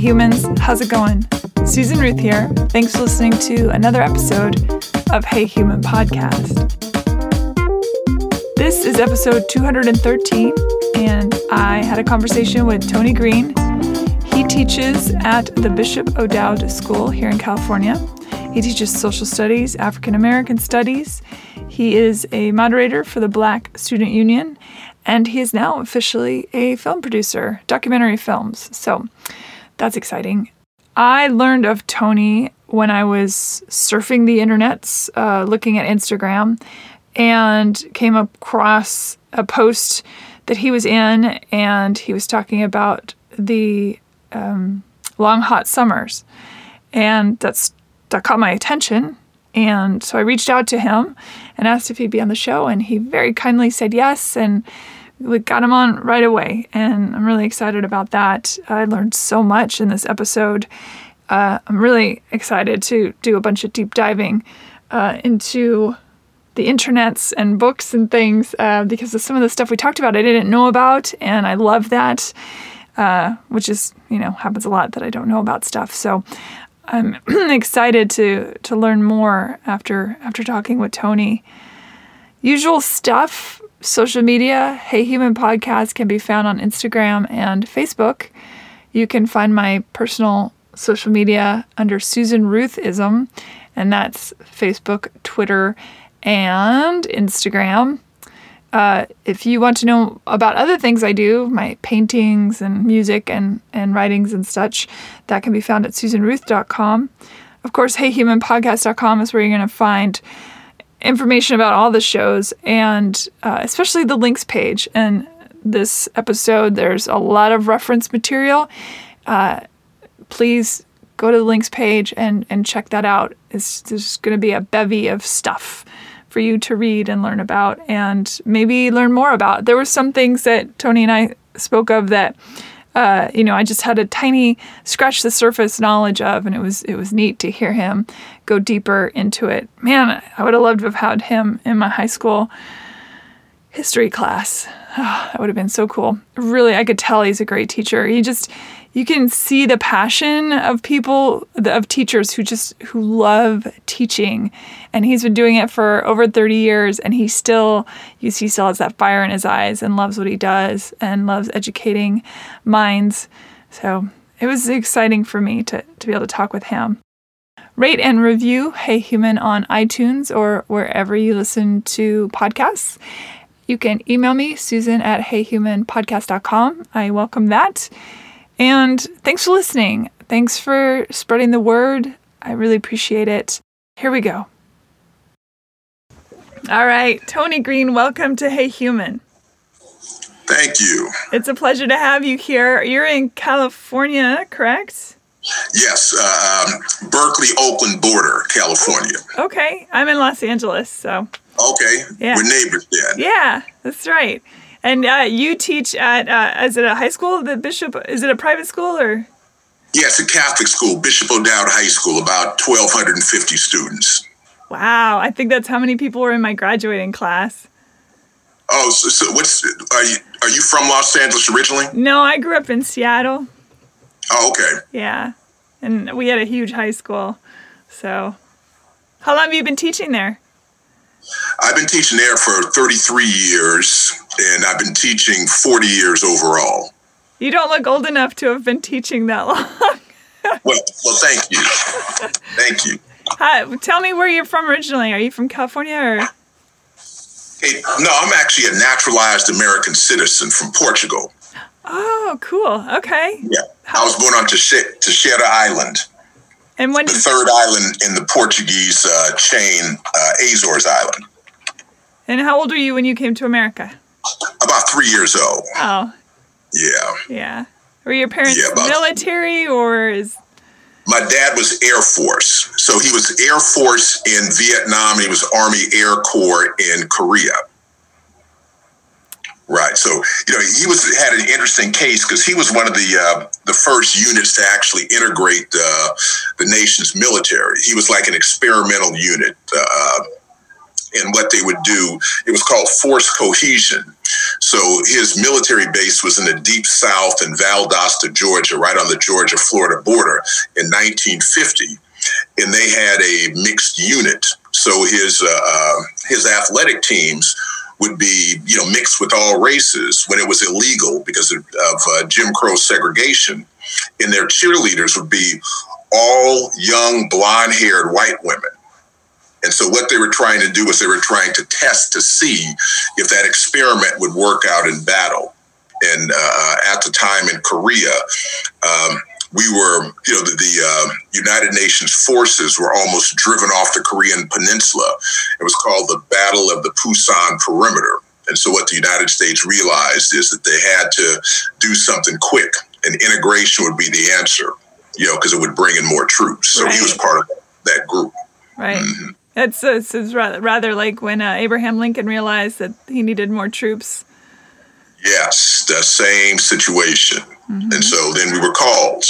humans, how's it going? Susan Ruth here. Thanks for listening to another episode of Hey Human Podcast. This is episode 213, and I had a conversation with Tony Green. He teaches at the Bishop O'Dowd School here in California. He teaches social studies, African American studies. He is a moderator for the Black Student Union, and he is now officially a film producer, documentary films. So that's exciting. I learned of Tony when I was surfing the internets, looking at Instagram, and came across a post that he was in, and he was talking about the long, hot summers. And that caught my attention. And so I reached out to him and asked if he'd be on the show, and he very kindly said yes, and we got him on right away. And I'm really excited about that. I learned so much in this episode. I'm really excited to do a bunch of deep diving into the internets and books and things, because of some of the stuff we talked about I didn't know about, and I love that, which is, happens a lot that I don't know about stuff. So I'm excited to learn more after talking with Tony. Usual stuff, social media. Hey Human Podcast can be found on Instagram and Facebook. You can find my personal social media under Susan Ruthism, and that's Facebook, Twitter, and Instagram. If you want to know about other things I do, my paintings and music and writings and such, that can be found at susanruth.com. Of course, heyhumanpodcast.com is where you're going to find information about all the shows, and especially the links page. And this episode, there's a lot of reference material. Please go to the links page and check that out. There's going to be a bevy of stuff for you to read and learn about, and maybe learn more about. There were some things that Tony and I spoke of that, I just had a tiny scratch the surface knowledge of, and it was neat to hear him go deeper into it. Man, I would have loved to have had him in my high school history class. Oh, that would have been so cool. Really, I could tell he's a great teacher. You can see the passion of people, of teachers who love teaching. And he's been doing it for over 30 years, and he still has that fire in his eyes and loves what he does and loves educating minds. So it was exciting for me to be able to talk with him. Rate and review Hey Human on iTunes or wherever you listen to podcasts. You can email me, Susan at heyhumanpodcast.com. I welcome that. And thanks for listening. Thanks for spreading the word. I really appreciate it. Here we go. All right, Tony Green, welcome to Hey Human. Thank you. It's a pleasure to have you here. You're in California, correct? Yes, Berkeley, Oakland border, California. Okay, I'm in Los Angeles, so. Okay, yeah. We're neighbors then. Yeah, that's right. And you teach at, is it a high school, the Bishop? Is it a private school or? Yeah, it's a Catholic school, Bishop O'Dowd High School, about 1,250 students. Wow, I think that's how many people were in my graduating class. Oh, so are you from Los Angeles originally? No, I grew up in Seattle. Oh, okay. Yeah, and we had a huge high school, so. How long have you been teaching there? I've been teaching there for 33 years, and I've been teaching 40 years overall. You don't look old enough to have been teaching that long. Well, thank you. Thank you. Hi, tell me where you're from originally. Are you from California? No, I'm actually a naturalized American citizen from Portugal. Oh, cool. Okay. Yeah. I was born on Teixeira Island. And the third island in the Portuguese chain, Azores Island. And how old were you when you came to America? About 3 years old. Oh. Yeah. Yeah. Were your parents military or is... My dad was Air Force. So he was Air Force in Vietnam. He was Army Air Corps in Korea. Right. So, he had an interesting case because he was one of the first units to actually integrate the nation's military. He was like an experimental unit. And what they would do, it was called force cohesion. So his military base was in the deep South in Valdosta, Georgia, right on the Georgia-Florida border in 1950. And they had a mixed unit. So his athletic teams would be, you know, mixed with all races when it was illegal because of Jim Crow segregation. And their cheerleaders would be all young, blonde-haired white women. And so what they were trying to do was they were trying to test to see if that experiment would work out in battle. And at the time in Korea, we were, you know, the United Nations forces were almost driven off the Korean peninsula. It was called the Battle of the Pusan Perimeter. And so what the United States realized is that they had to do something quick, and integration would be the answer, you know, because it would bring in more troops. So right. He was part of that group. Right. Mm-hmm. It's rather like when Abraham Lincoln realized that he needed more troops. Yes, the same situation. Mm-hmm. And so then we were called.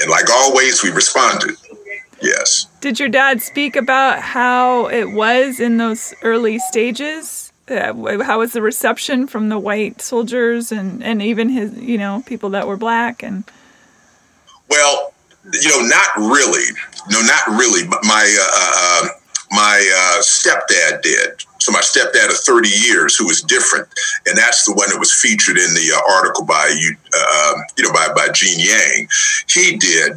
And like always, we responded. Yes. Did your dad speak about how it was in those early stages? How was the reception from the white soldiers and even his, you know, people that were black? And well, you know, not really. No, not really. But my stepdad did. So my stepdad of 30 years, who was different, and that's the one that was featured in the article by Gene Yang. He did,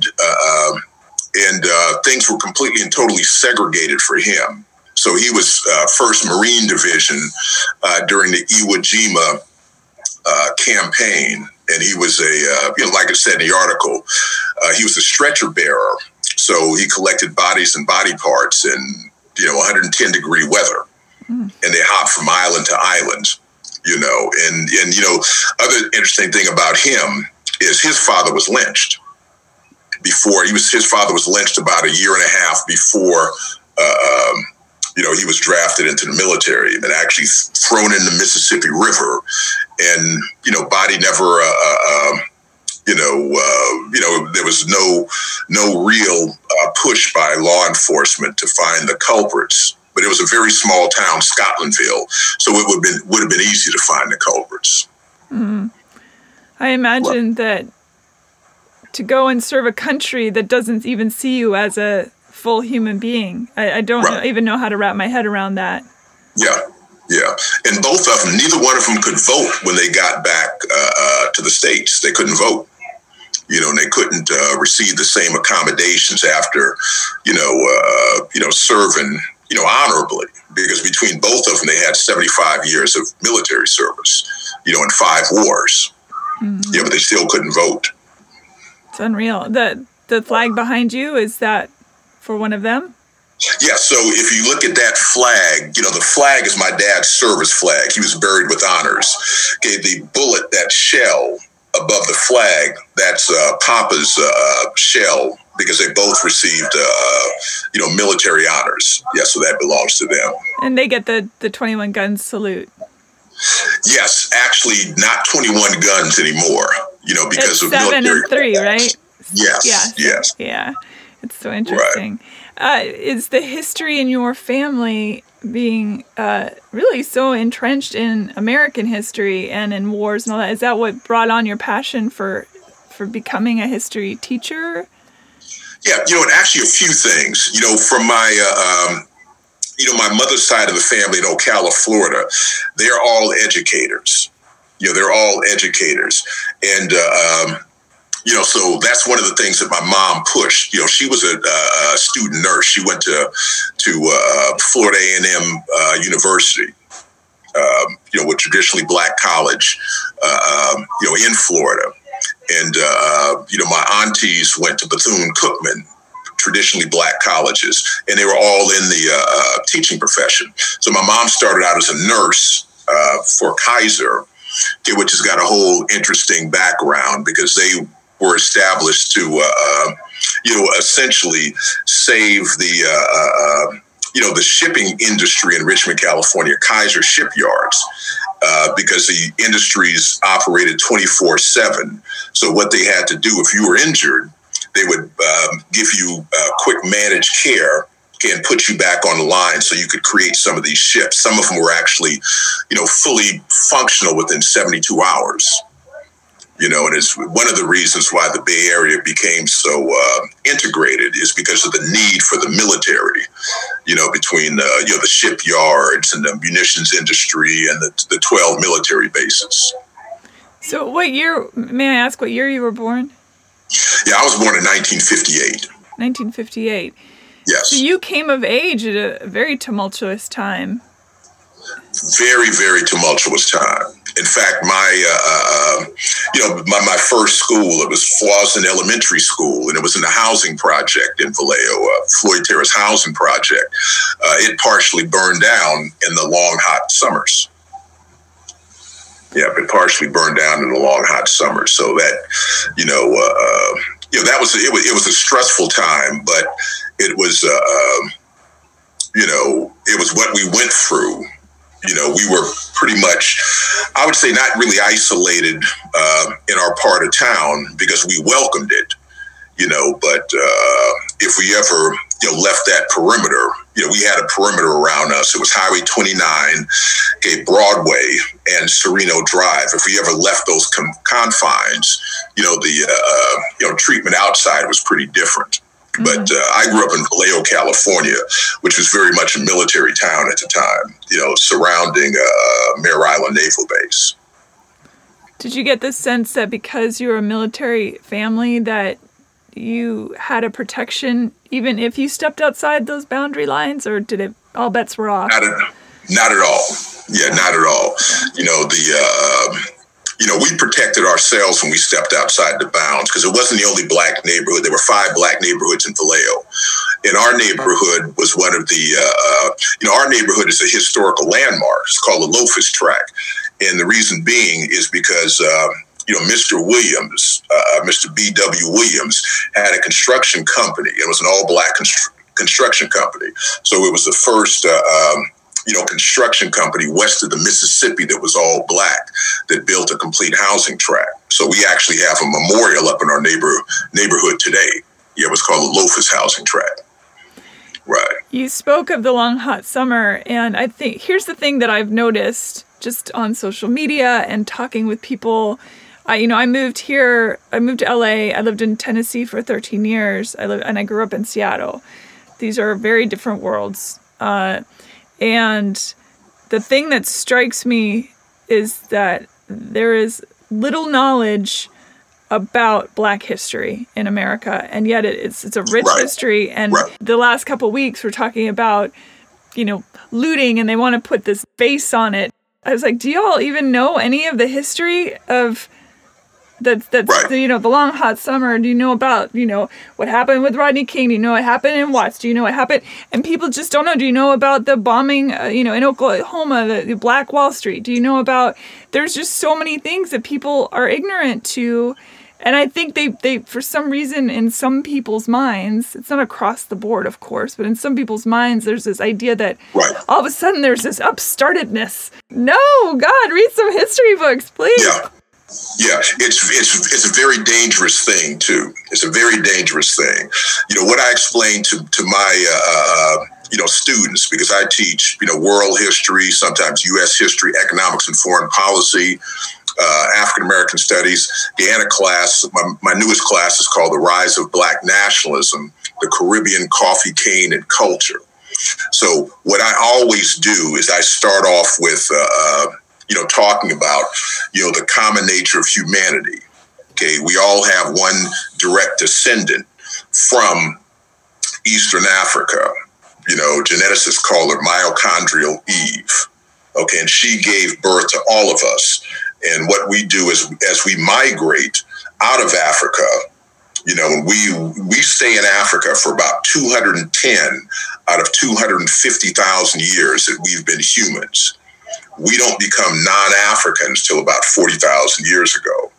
and things were completely and totally segregated for him. So he was 1st Marine Division during the Iwo Jima campaign, and he was like I said in the article, he was a stretcher bearer. So he collected bodies and body parts in, you know, 110-degree weather. And they hop from island to island, you know. And you know, other interesting thing about him is his father was lynched before his father was lynched about a year and a half before, you know, he was drafted into the military and actually thrown in the Mississippi River. And, you know, body never, there was no real push by law enforcement to find the culprits. But it was a very small town, Scotlandville, so it would have been easy to find the culprits. Mm. I imagine that to go and serve a country that doesn't even see you as a full human being, I don't even know how to wrap my head around that. Yeah. And both of them, neither one of them could vote when they got back to the States. They couldn't vote. You know, and they couldn't receive the same accommodations after, serving, you know, honorably, because between both of them, they had 75 years of military service, you know, in 5 wars. Mm-hmm. Yeah, but they still couldn't vote. It's unreal. The flag behind you, is that for one of them? Yeah, so if you look at that flag, you know, the flag is my dad's service flag. He was buried with honors. Okay, the bullet, that shell above the flag, that's Papa's shell, because they both received, military honors. Yeah, so that belongs to them. And they get the 21 gun salute. Yes, actually not 21 guns anymore, you know, because it's of 7 and 3, right? Yes. Yeah, it's so interesting. Right. Is the history in your family being really so entrenched in American history and in wars and all that? Is that what brought on your passion for becoming a history teacher? Yeah, you know, and actually a few things, you know, from my, my mother's side of the family in Ocala, Florida, they're all educators. You know, they're all educators. And, so that's one of the things that my mom pushed. You know, she was a student nurse. She went to Florida A&M University, a traditionally black college, in Florida. And, my aunties went to Bethune-Cookman, traditionally black colleges, and they were all in the teaching profession. So my mom started out as a nurse for Kaiser, which has got a whole interesting background because they were established to, essentially save the the shipping industry in Richmond, California, Kaiser shipyards, because the industries operated 24/7. So what they had to do, if you were injured, they would give you quick managed care and put you back on the line so you could create some of these ships. Some of them were actually, fully functional within 72 hours. And it's one of the reasons why the Bay Area became so integrated is because of the need for the military, between the shipyards and the munitions industry and the 12 military bases. So what year, may I ask what year you were born? Yeah, I was born in 1958. 1958. Yes. So you came of age at a very tumultuous time. Very, very tumultuous time. In fact, my first school, it was Flossin Elementary School, and it was in the housing project in Vallejo, Floyd Terrace Housing Project. It partially burned down in the long, hot summers. Yeah, it partially burned down in the long, hot summers. So that, that was it was a stressful time, but it was, it was what we went through. We were pretty much, I would say, not really isolated in our part of town because we welcomed it, but if we ever left that perimeter, we had a perimeter around us. It was Highway 29, Broadway and Sereno Drive. If we ever left those confines, the treatment outside was pretty different. Mm-hmm. But I grew up in Vallejo, California, which was very much a military town at the time, surrounding Mare Island Naval Base. Did you get the sense that because you were a military family that you had a protection even if you stepped outside those boundary lines, or did it all bets were off? Not at all. Yeah, not at all. We protected ourselves when we stepped outside the bounds because it wasn't the only black neighborhood. There were 5 black neighborhoods in Vallejo. And our neighborhood was one of the, our neighborhood is a historical landmark. It's called the Loftus Tract. And the reason being is because, Mr. Williams, Mr. B.W. Williams had a construction company. It was an all-black construction company. So it was the first, construction company west of the Mississippi that was all black that built a complete housing tract. So we actually have a memorial up in our neighborhood today. Yeah, it was called the Loftus Housing Tract. Right. You spoke of the long, hot summer, and I think here's the thing that I've noticed just on social media and talking with people. I moved here. I moved to LA. I lived in Tennessee for 13 years. I grew up in Seattle. These are very different worlds. And the thing that strikes me is that there is little knowledge about Black history in America, and yet it's a rich history. And the last couple of weeks, we're talking about, looting, and they want to put this face on it. I was like, do y'all even know any of the history of the long, hot summer? Do you know about, what happened with Rodney King? Do you know what happened in Watts? Do you know what happened? And people just don't know. Do you know about the bombing, in Oklahoma, the Black Wall Street? Do you know about, there's just so many things that people are ignorant to. And I think they for some reason, in some people's minds, it's not across the board, of course, but in some people's minds, there's this idea that all of a sudden there's this upstartedness. No, God, read some history books, please. Yeah. Yeah, it's a very dangerous thing too. It's a very dangerous thing. What I explain to my students, because I teach world history, sometimes U.S. history, economics and foreign policy, African American studies. Deanna class, my newest class is called "The Rise of Black Nationalism: The Caribbean Coffee Cane and Culture." So what I always do is I start off with. Talking about, the common nature of humanity. Okay, we all have one direct descendant from Eastern Africa. Geneticists call her mitochondrial Eve. Okay, and she gave birth to all of us. And what we do is, as we migrate out of Africa, we stay in Africa for about 210 out of 250,000 years that we've been humans. We don't become non-Africans till about 40,000 years ago.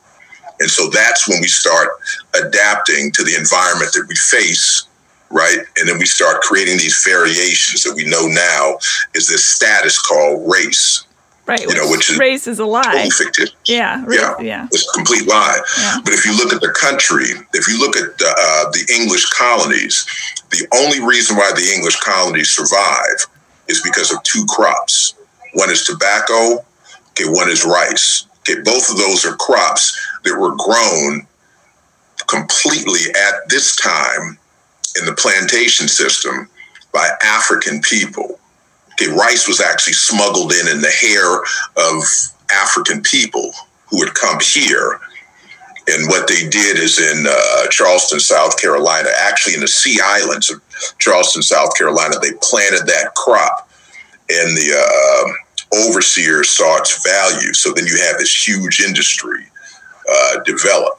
And so that's when we start adapting to the environment that we face, right? And then we start creating these variations that we know now is this status called race. Right. Which is race is a lie. Totally fictitious. Yeah. Yeah. It's a complete lie. Yeah. But if you look at the country, if you look at the English colonies, the only reason why the English colonies survive is because of two crops. One is tobacco. Okay, one is rice. Okay, both of those are crops that were grown completely at this time in the plantation system by African people. Okay, rice was actually smuggled in the hair of African people who had come here. And what they did is in Charleston, South Carolina, actually in the Sea Islands of Charleston, South Carolina, they planted that crop, and the overseer saw its value. So then you have this huge industry develop.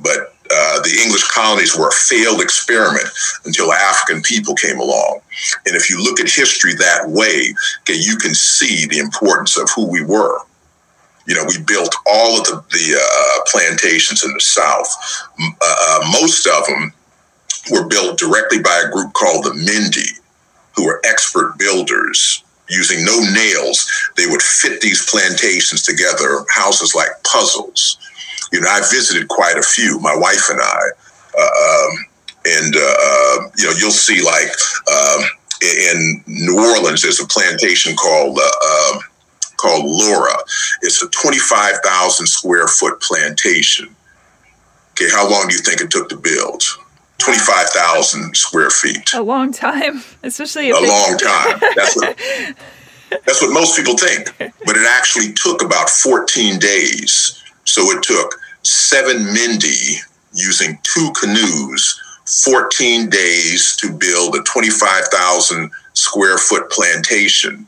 But the English colonies were a failed experiment until African people came along. And if you look at history that way, okay, you can see the importance of who we were. You know, we built all of the plantations in the South. Most of them were built directly by a group called the Mendi, who were expert builders. Using no nails, they would fit these plantations together, houses like puzzles. You know, I visited quite a few, my wife and I, you know, you'll see like in New Orleans, there's a plantation called Laura. It's a 25,000 square foot plantation. Okay, how long do you think it took to build? 25,000 square feet. A long time, especially a long time. That's what most people think. But it actually took about 14 days. So it took 7 Mendi using 2 canoes, 14 days to build a 25,000 square foot plantation.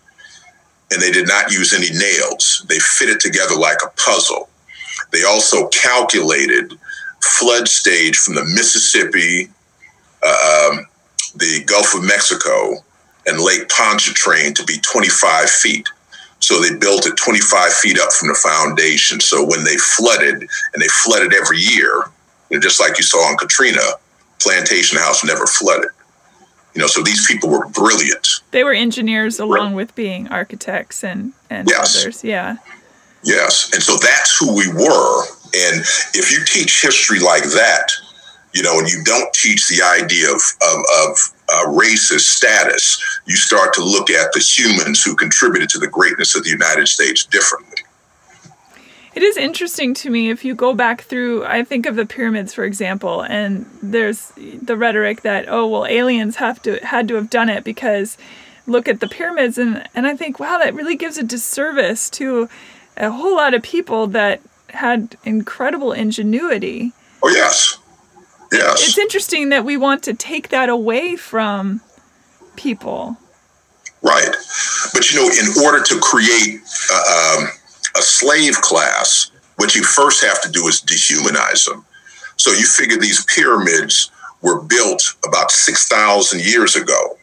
And they did not use any nails. They fit it together like a puzzle. They also calculated flood stage from the Mississippi, the Gulf of Mexico, and Lake Pontchartrain to be 25 feet. So they built it 25 feet up from the foundation. So when they flooded, and they flooded every year, you know, just like you saw in Katrina, Plantation House never flooded. You know, so these people were brilliant. They were engineers along with being architects and others. Yeah. Yes. And so that's who we were. And if you teach history like that, you know, and you don't teach the idea of racist status, you start to look at the humans who contributed to the greatness of the United States differently. It is interesting to me, if you go back through, I think of the pyramids, for example, and there's the rhetoric that, oh, well, aliens had to have done it because look at the pyramids. And I think, wow, that really gives a disservice to a whole lot of people that had incredible ingenuity. Oh, yes. Yes. It's interesting that we want to take that away from people. Right. But, you know, in order to create a slave class, what you first have to do is dehumanize them. So you figure these pyramids were built about 6,000 years ago.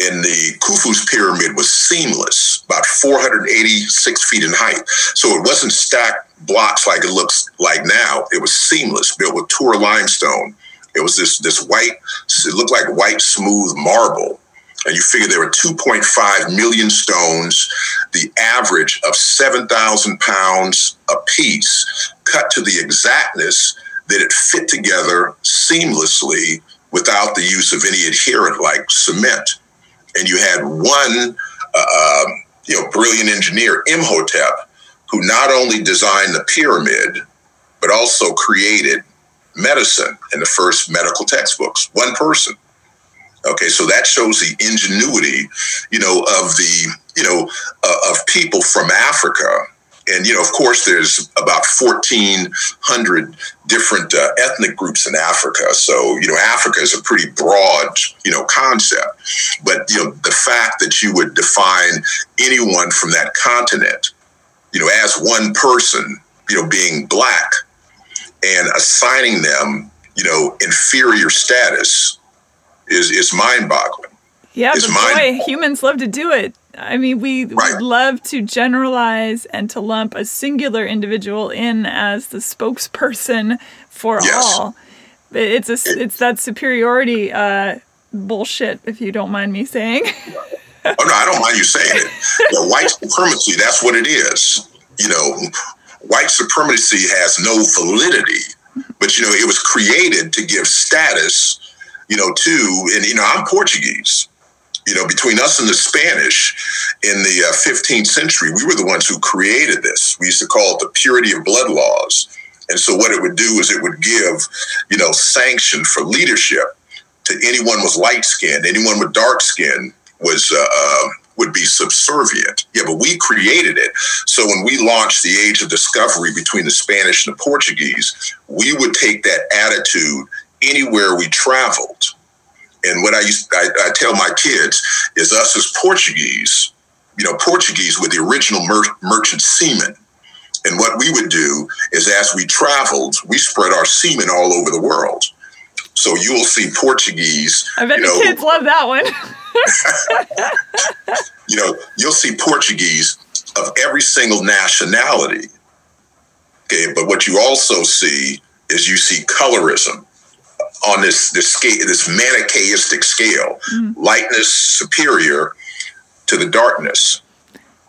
And the Khufu's pyramid was seamless, about 486 feet in height. So it wasn't stacked blocks like it looks like now. It was seamless, built with Tour limestone. It was this white, it looked like white smooth marble. And you figure there were 2.5 million stones, the average of 7,000 pounds a piece, cut to the exactness that it fit together seamlessly without the use of any adherent like cement. And you had one, brilliant engineer, Imhotep, who not only designed the pyramid, but also created medicine and the first medical textbooks. One person. Okay, so that shows the ingenuity, you know, of people from Africa. And, you know, of course, there's about 1,400 different ethnic groups in Africa. So, you know, Africa is a pretty broad, you know, concept. But, you know, the fact that you would define anyone from that continent, you know, as one person, you know, being black and assigning them, you know, inferior status is mind boggling. Yeah, but boy, humans love to do it. I mean, we love to generalize and to lump a singular individual in as the spokesperson for all. It's that superiority bullshit, if you don't mind me saying. Oh, no, I don't mind you saying it. Well, white supremacy, that's what it is. You know, white supremacy has no validity, but, you know, it was created to give status, you know, to, and, you know, I'm Portuguese. You know, between us and the Spanish in the 15th century, we were the ones who created this. We used to call it the purity of blood laws. And so what it would do is it would give, you know, sanction for leadership to anyone with light skin. Anyone with dark skin was would be subservient. Yeah, but we created it. So when we launched the Age of Discovery between the Spanish and the Portuguese, we would take that attitude anywhere we traveled. And what I tell my kids is us as Portuguese, you know, Portuguese were the original merchant seamen. And what we would do is as we traveled, we spread our semen all over the world. So you will see Portuguese. I bet the kids love that one. You know, you'll see Portuguese of every single nationality. Okay, but what you also see is you see colorism on this scale, this manichaeistic scale, lightness superior to the darkness.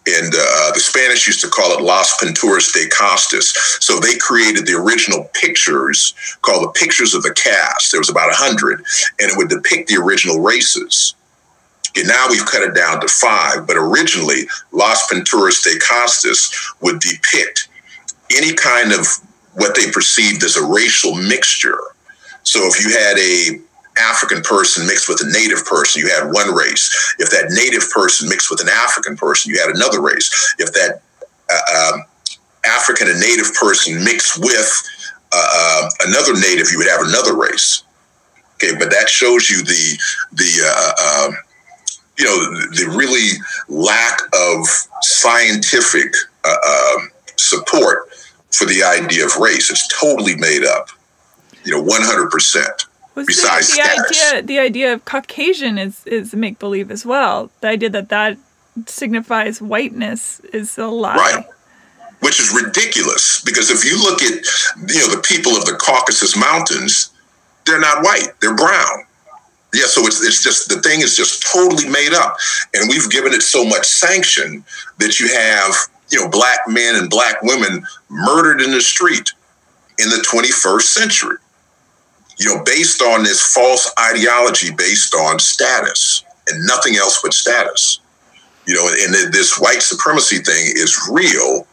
And the Spanish used to call it Las Pinturas de Castas. So they created the original pictures called the Pictures of the Caste. There was about 100, and it would depict the original races. And now we've cut it down to 5, but originally Las Pinturas de Castas would depict any kind of what they perceived as a racial mixture. So if you had a African person mixed with a native person, you had one race. If that native person mixed with an African person, you had another race. If that African and native person mixed with another native, you would have another race. Okay, but that shows you the really lack of scientific support for the idea of race. It's totally made up, 100%. Was besides the idea of Caucasian is make believe as well. The idea that signifies whiteness is a lie, right? Which is ridiculous, because if you look at the people of the Caucasus Mountains, they're not white; they're brown. Yeah, so it's just the thing is just totally made up, and we've given it so much sanction that you have black men and black women murdered in the street in the 21st century. Based on this false ideology, based on status and nothing else but status. And this white supremacy thing is real,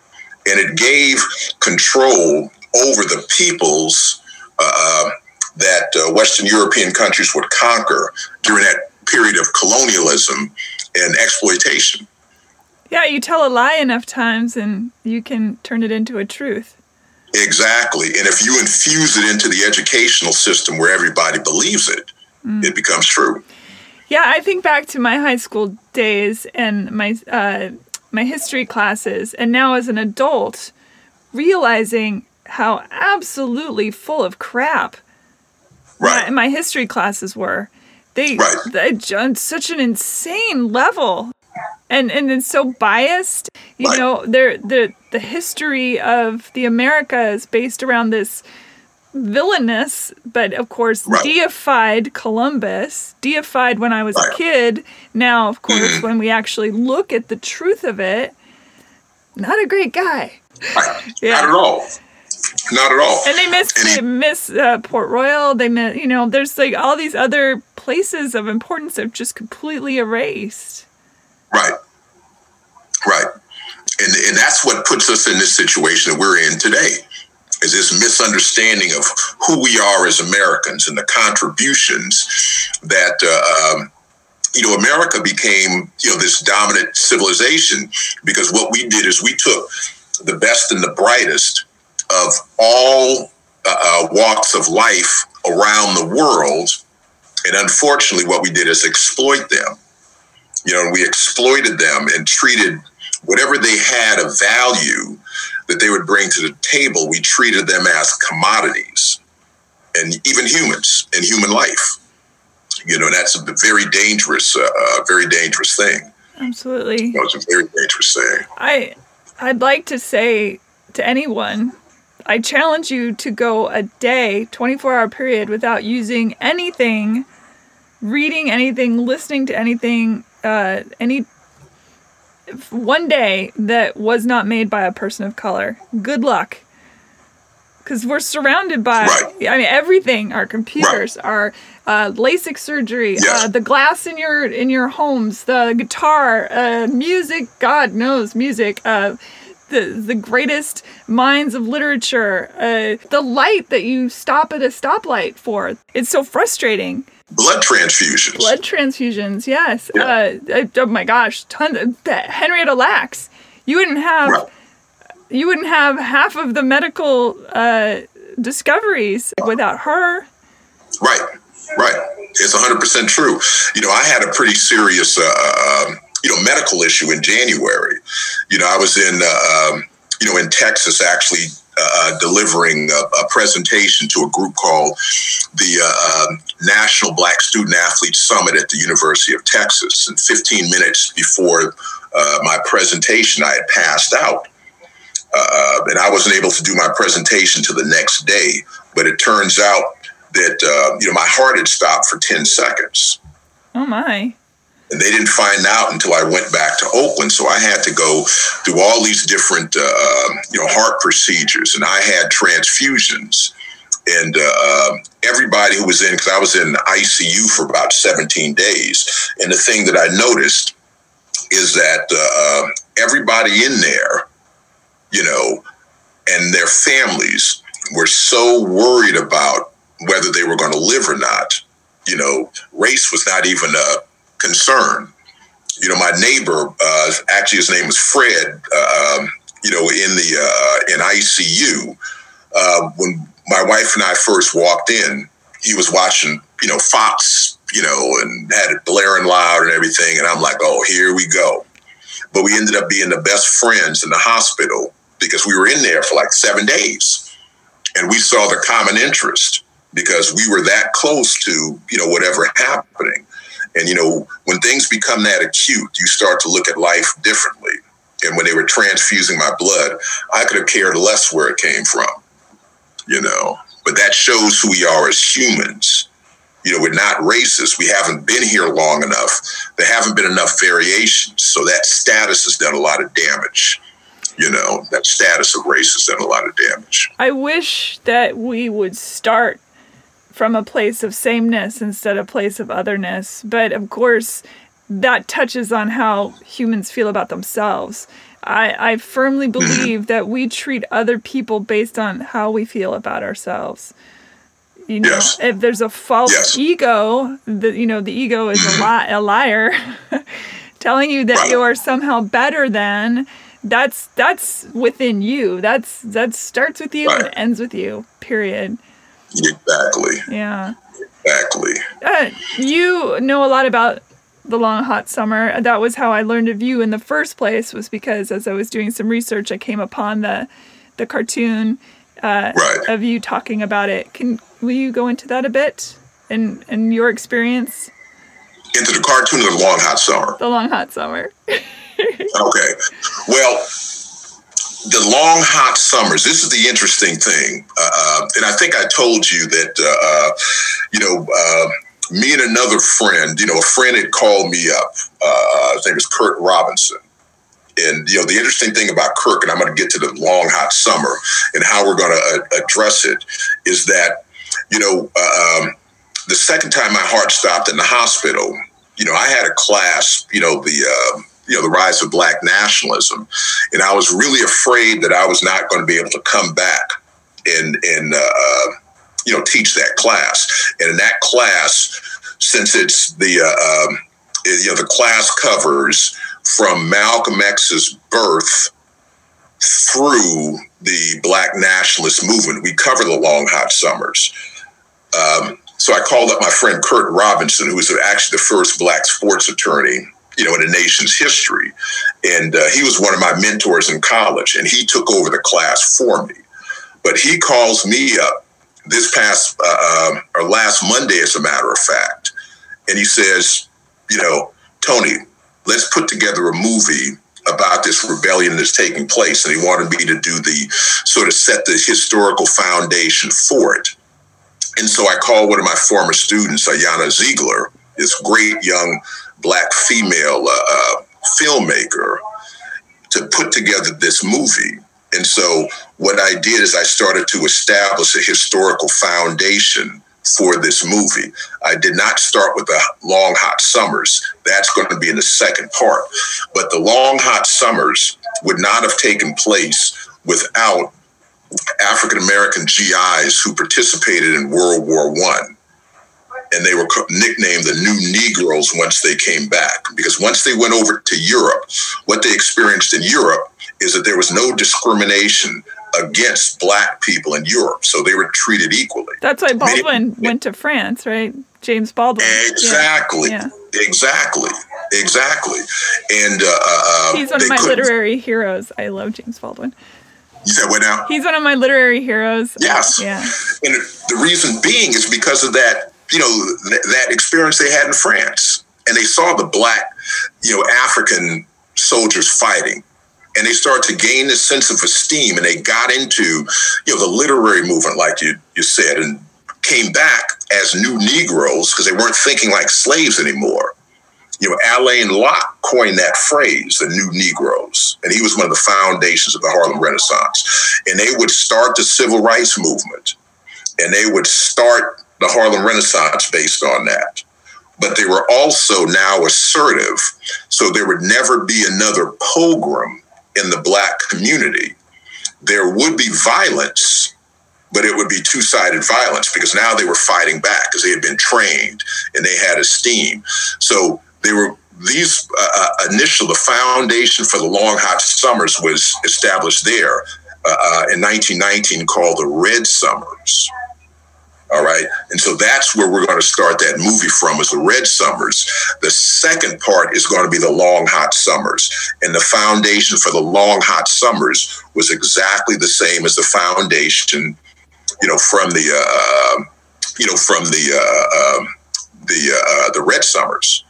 and it gave control over the peoples that Western European countries would conquer during that period of colonialism and exploitation. Yeah, you tell a lie enough times and you can turn it into a truth. Exactly. And if you infuse it into the educational system where everybody believes it, it becomes true. Yeah, I think back to my high school days and my history classes, and now as an adult, realizing how absolutely full of crap my history classes were. They on such an insane level. And it's so biased, the history of the Americas based around this villainous, but of course deified Columbus, deified when I was a kid. Now, of course, when we actually look at the truth of it, not a great guy. Not at all. Not at all. And they miss Port Royal. They miss, there's like all these other places of importance that have just completely erased. Right. And that's what puts us in this situation that we're in today, is this misunderstanding of who we are as Americans and the contributions that, America became, this dominant civilization, because what we did is we took the best and the brightest of all walks of life around the world. And unfortunately, what we did is exploit them. We exploited them and treated whatever they had of value that they would bring to the table. We treated them as commodities, and even humans and human life. That's a very dangerous thing. Absolutely. It's a very dangerous thing. I'd like to say to anyone, I challenge you to go a day, 24-hour period without using anything, reading anything, listening to anything one day that was not made by a person of color. Good luck. Because we're surrounded by, right. I mean, everything. Our computers, right. Our LASIK surgery, yes. The glass in your homes, the guitar, music. God knows music. The greatest minds of literature. The light that you stop at a stoplight for. It's so frustrating. Blood transfusions. Blood transfusions. Yes. Yeah. Oh my gosh! Tons. Henrietta Lacks. You wouldn't have. Right. You wouldn't have half of the medical discoveries without her. Right. It's 100% true. You know, I had a pretty serious, medical issue in January. You know, I was in Texas actually delivering a presentation to a group called the National Black Student Athlete Summit at the University of Texas. And 15 minutes before my presentation, I had passed out. And I wasn't able to do my presentation till the next day, but it turns out that my heart had stopped for 10 seconds. Oh my! And they didn't find out until I went back to Oakland, so I had to go through all these different heart procedures, and I had transfusions. And everybody who was in, because I was in ICU for about 17 days, and the thing that I noticed is that everybody in there. You know, and their families were so worried about whether they were going to live or not. You know, race was not even a concern. You know, my neighbor, actually his name was Fred, in ICU. When my wife and I first walked in, he was watching, Fox, and had it blaring loud and everything. And I'm like, oh, here we go. But we ended up being the best friends in the hospital, because we were in there for like 7 days, and we saw the common interest because we were that close to, whatever happening. And, when things become that acute, you start to look at life differently. And when they were transfusing my blood, I could have cared less where it came from, but that shows who we are as humans. We're not racist. We haven't been here long enough. There haven't been enough variations. So that status has done a lot of damage. That status of race has done a lot of damage. I wish that we would start from a place of sameness instead of a place of otherness. But of course, that touches on how humans feel about themselves. I firmly believe that we treat other people based on how we feel about ourselves. Yes. If there's a false ego, the ego is a liar, telling you that you are somehow better than. That's within you. That starts with you and ends with you. Period. Exactly. Yeah. Exactly. You know a lot about the long hot summer. That was how I learned of you in the first place. Was because as I was doing some research, I came upon the cartoon. Of you talking about it. Will you go into that a bit and your experience? Into the cartoon of the long hot summer. The long hot summer. Okay. Well, the long hot summers, this is the interesting thing. And I think I told you that, me and another friend, a friend had called me up. His name is Kurt Robinson. And, the interesting thing about Kirk, and I'm going to get to the long, hot summer and how we're going to address it, is that, the second time my heart stopped in the hospital, I had a class, the rise of black nationalism. And I was really afraid that I was not going to be able to come back and teach that class. And in that class, since it's the class covers from Malcolm X's birth through the black nationalist movement. We cover the long, hot summers. So I called up my friend Kurt Robinson, who was actually the first black sports attorney, in the nation's history. And he was one of my mentors in college, and he took over the class for me. But he calls me up this past, or last Monday, as a matter of fact. And he says, Tony, let's put together a movie about this rebellion that's taking place. And he wanted me to do the sort of set the historical foundation for it. And so I called one of my former students, Ayana Ziegler, this great young black female filmmaker to put together this movie. And so what I did is I started to establish a historical foundation for this movie. I did not start with the Long Hot Summers. That's going to be in the second part. But the Long Hot Summers would not have taken place without African-American GIs who participated in World War I. And they were nicknamed the New Negroes once they came back. Because once they went over to Europe, what they experienced in Europe is that there was no discrimination against black people in Europe. So they were treated equally. That's why Baldwin went to France, right? James Baldwin. Exactly. Yeah. Exactly. And he's one of my literary heroes. I love James Baldwin. You said what now? He's one of my literary heroes. Yes. Yeah. And the reason being is because of that, you know, that experience they had in France. And they saw the black, you know, African soldiers fighting. And they started to gain this sense of esteem, and they got into, you know, the literary movement, like you said, and came back as new Negroes because they weren't thinking like slaves anymore. You know, Alain Locke coined that phrase, the new Negroes, and he was one of the foundations of the Harlem Renaissance. And they would start the civil rights movement, and they would start the Harlem Renaissance based on that. But they were also now assertive, so there would never be another pogrom in the black community. There would be violence, but it would be two-sided violence because now they were fighting back because they had been trained and they had esteem. So they were these the foundation for the Long Hot Summers was established there in 1919, called the Red Summers. All right. And so that's where we're going to start that movie from, is the Red Summers. The second part is going to be the Long Hot Summers. And the foundation for the Long Hot Summers was exactly the same as the foundation, you know, from the Red Summers,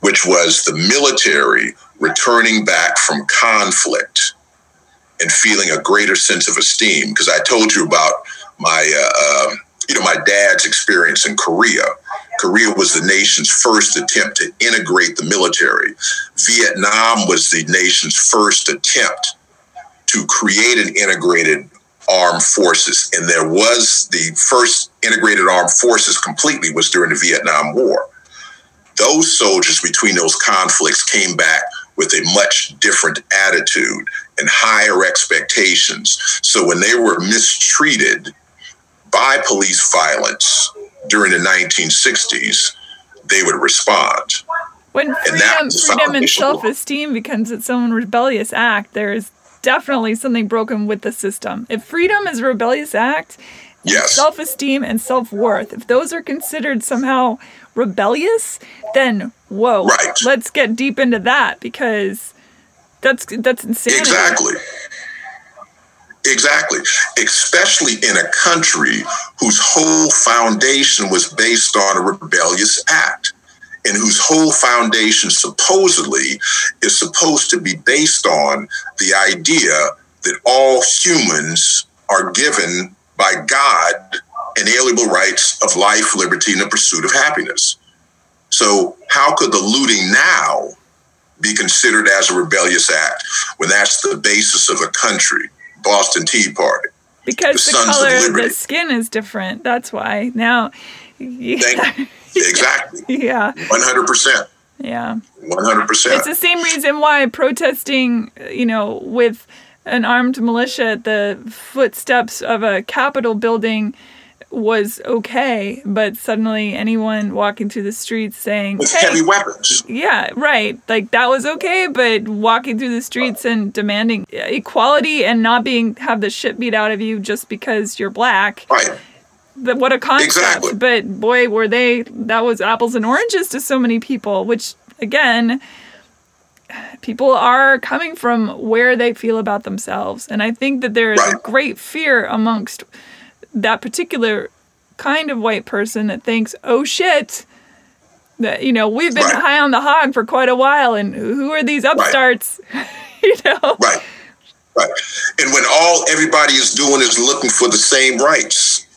which was the military returning back from conflict and feeling a greater sense of esteem. Because I told you about my my dad's experience in Korea. Korea was the nation's first attempt to integrate the military. Vietnam was the nation's first attempt to create an integrated armed forces. And there was the first integrated armed forces completely was during the Vietnam War. Those soldiers between those conflicts came back with a much different attitude and higher expectations. So when they were mistreated by police violence during the 1960s, they would respond. When freedom and self-esteem becomes its own rebellious act, there is definitely something broken with the system. If freedom is a rebellious act, yes, self-esteem and self-worth, if those are considered somehow rebellious, then whoa, right, let's get deep into that, because that's insanity. Exactly. Especially in a country whose whole foundation was based on a rebellious act, and whose whole foundation supposedly is supposed to be based on the idea that all humans are given by God inalienable rights of life, liberty, and the pursuit of happiness. So how could the looting now be considered as a rebellious act when that's the basis of a country? Boston Tea Party. Because the color of the skin is different. That's why. Now, yeah. Exactly. Yeah. 100%. Yeah. 100%. It's the same reason why protesting, you know, with an armed militia at the footsteps of a Capitol building was okay, but suddenly anyone walking through the streets saying with heavy weapons. Yeah, right. Like that was okay, but walking through the streets and demanding equality and not being have the shit beat out of you just because you're black. Right. What a concept. Exactly. But boy, that was apples and oranges to so many people, which again, people are coming from where they feel about themselves. And I think that there is a great fear amongst that particular kind of white person that thinks, oh shit, that, you know, we've been high on the hog for quite a while, and who are these upstarts? You know? Right. And when everybody is doing is looking for the same rights,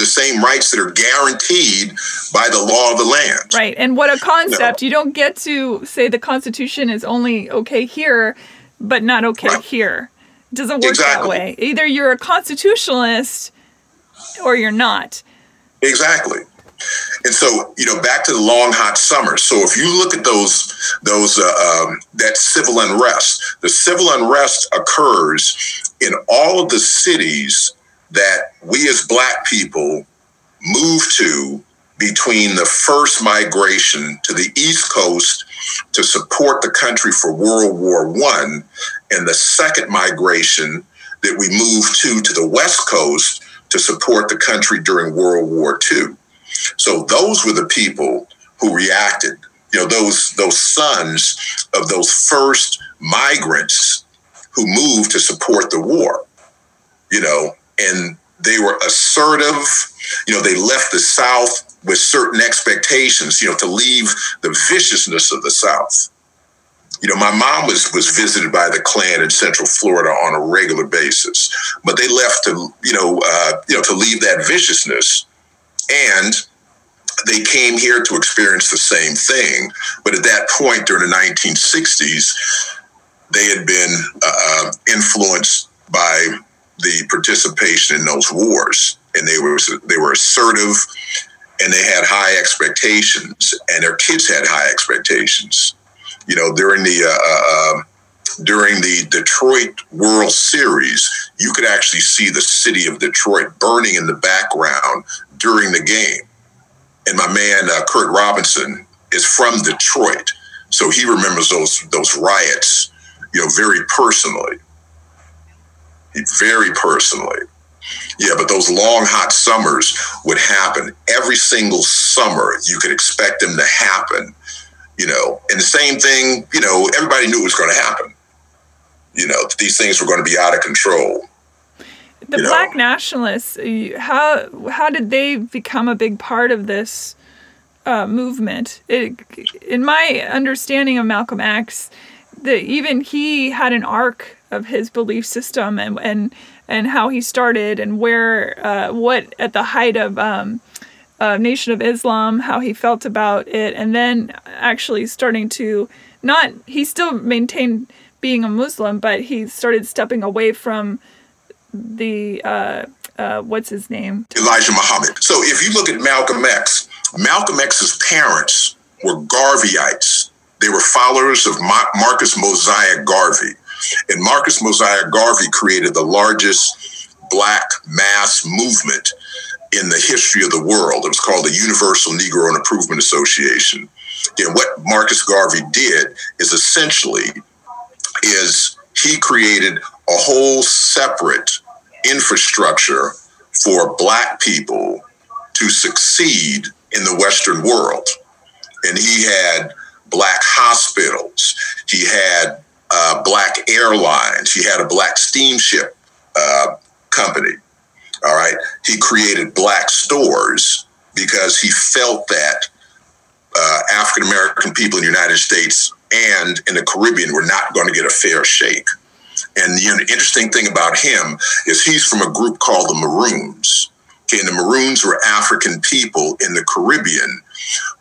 the same rights that are guaranteed by the law of the land. Right. And what a concept. You don't get to say the Constitution is only okay here, but not okay here. It doesn't work that way. Either you're a constitutionalist or you're not. Exactly. And so, you know, back to the long, hot summer. So if you look at that civil unrest, the civil unrest occurs in all of the cities that we as Black people moved to between the first migration to the East Coast to support the country for World War I and the second migration that we moved to the West Coast to support the country during World War II. So those were the people who reacted, you know, those sons of those first migrants who moved to support the war, you know, and they were assertive. You know, they left the South with certain expectations, you know, to leave the viciousness of the South. You know, my mom was visited by the Klan in Central Florida on a regular basis, but they left to, you know, to leave that viciousness. And they came here to experience the same thing. But at that point during the 1960s, they had been influenced by the participation in those wars. And they were assertive and they had high expectations and their kids had high expectations. You know, during the Detroit World Series, you could actually see the city of Detroit burning in the background during the game. And my man, Kurt Robinson, is from Detroit. So he remembers those riots, you know, very personally. Very personally. Yeah, but those long, hot summers would happen every single summer. You could expect them to happen, you know. And the same thing, you know, everybody knew it was going to happen. You know, these things were going to be out of control. The Black nationalists, how did they become a big part of this movement? In my understanding of Malcolm X, even he had an arc of his belief system and how he started and where what at the height of Nation of Islam, how he felt about it, and then actually starting to he still maintained being a Muslim, but he started stepping away from the, what's his name? Elijah Muhammad. So if you look at Malcolm X's parents were Garveyites. They were followers of Marcus Mosiah Garvey. And Marcus Mosiah Garvey created the largest Black mass movement in the history of the world. It was called the Universal Negro Improvement Association. And what Marcus Garvey did is essentially he created a whole separate infrastructure for Black people to succeed in the Western world. And he had Black hospitals. He had Black airlines. He had a Black steamship company. All right. He created Black stores because he felt that African-American people in the United States and in the Caribbean were not going to get a fair shake. And the interesting thing about him is he's from a group called the Maroons. Okay, and the Maroons were African people in the Caribbean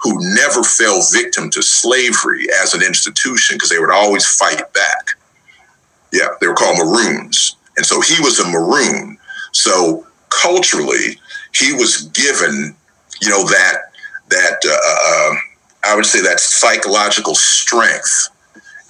who never fell victim to slavery as an institution because they would always fight back. Yeah, they were called Maroons. And so he was a Maroon. So culturally, he was given, you know, that I would say that psychological strength.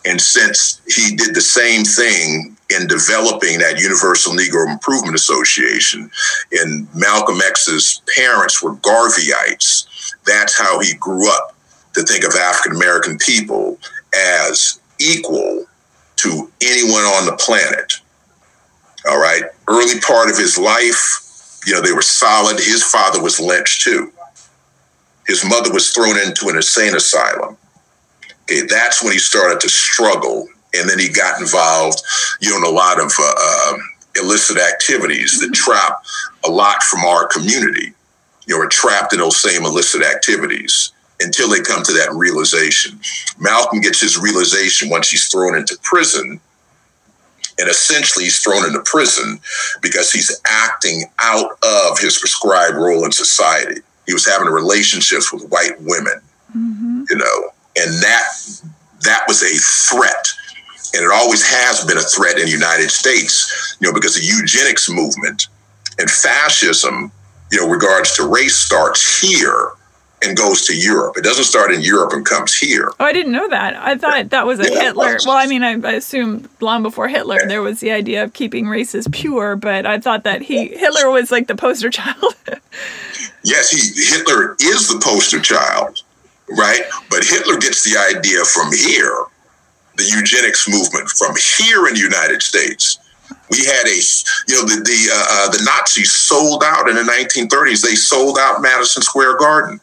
And since he did the same thing in developing that Universal Negro Improvement Association, and Malcolm X's parents were Garveyites, that's how he grew up to think of African-American people as equal to anyone on the planet. All right. Early part of his life, you know, they were solid. His father was lynched, too. His mother was thrown into an insane asylum. Okay, that's when he started to struggle, and then he got involved, you know, in a lot of illicit activities that trap a lot from our community. You know, are trapped in those same illicit activities until they come to that realization. Malcolm gets his realization once he's thrown into prison, And essentially, he's thrown into prison because he's acting out of his prescribed role in society. He was having relationships with white women, mm-hmm. you know, and that was a threat. And it always has been a threat in the United States, you know, because the eugenics movement and fascism, you know, regards to race starts here and goes to Europe. It doesn't start in Europe and comes here. Oh, I didn't know that. I thought that was a Hitler. Well, I mean, I assume long before Hitler, there was the idea of keeping races pure, but I thought that Hitler was like the poster child. Yes, Hitler is the poster child, right? But Hitler gets the idea from here, the eugenics movement from here in the United States. We had the Nazis sold out in the 1930s. They sold out Madison Square Garden.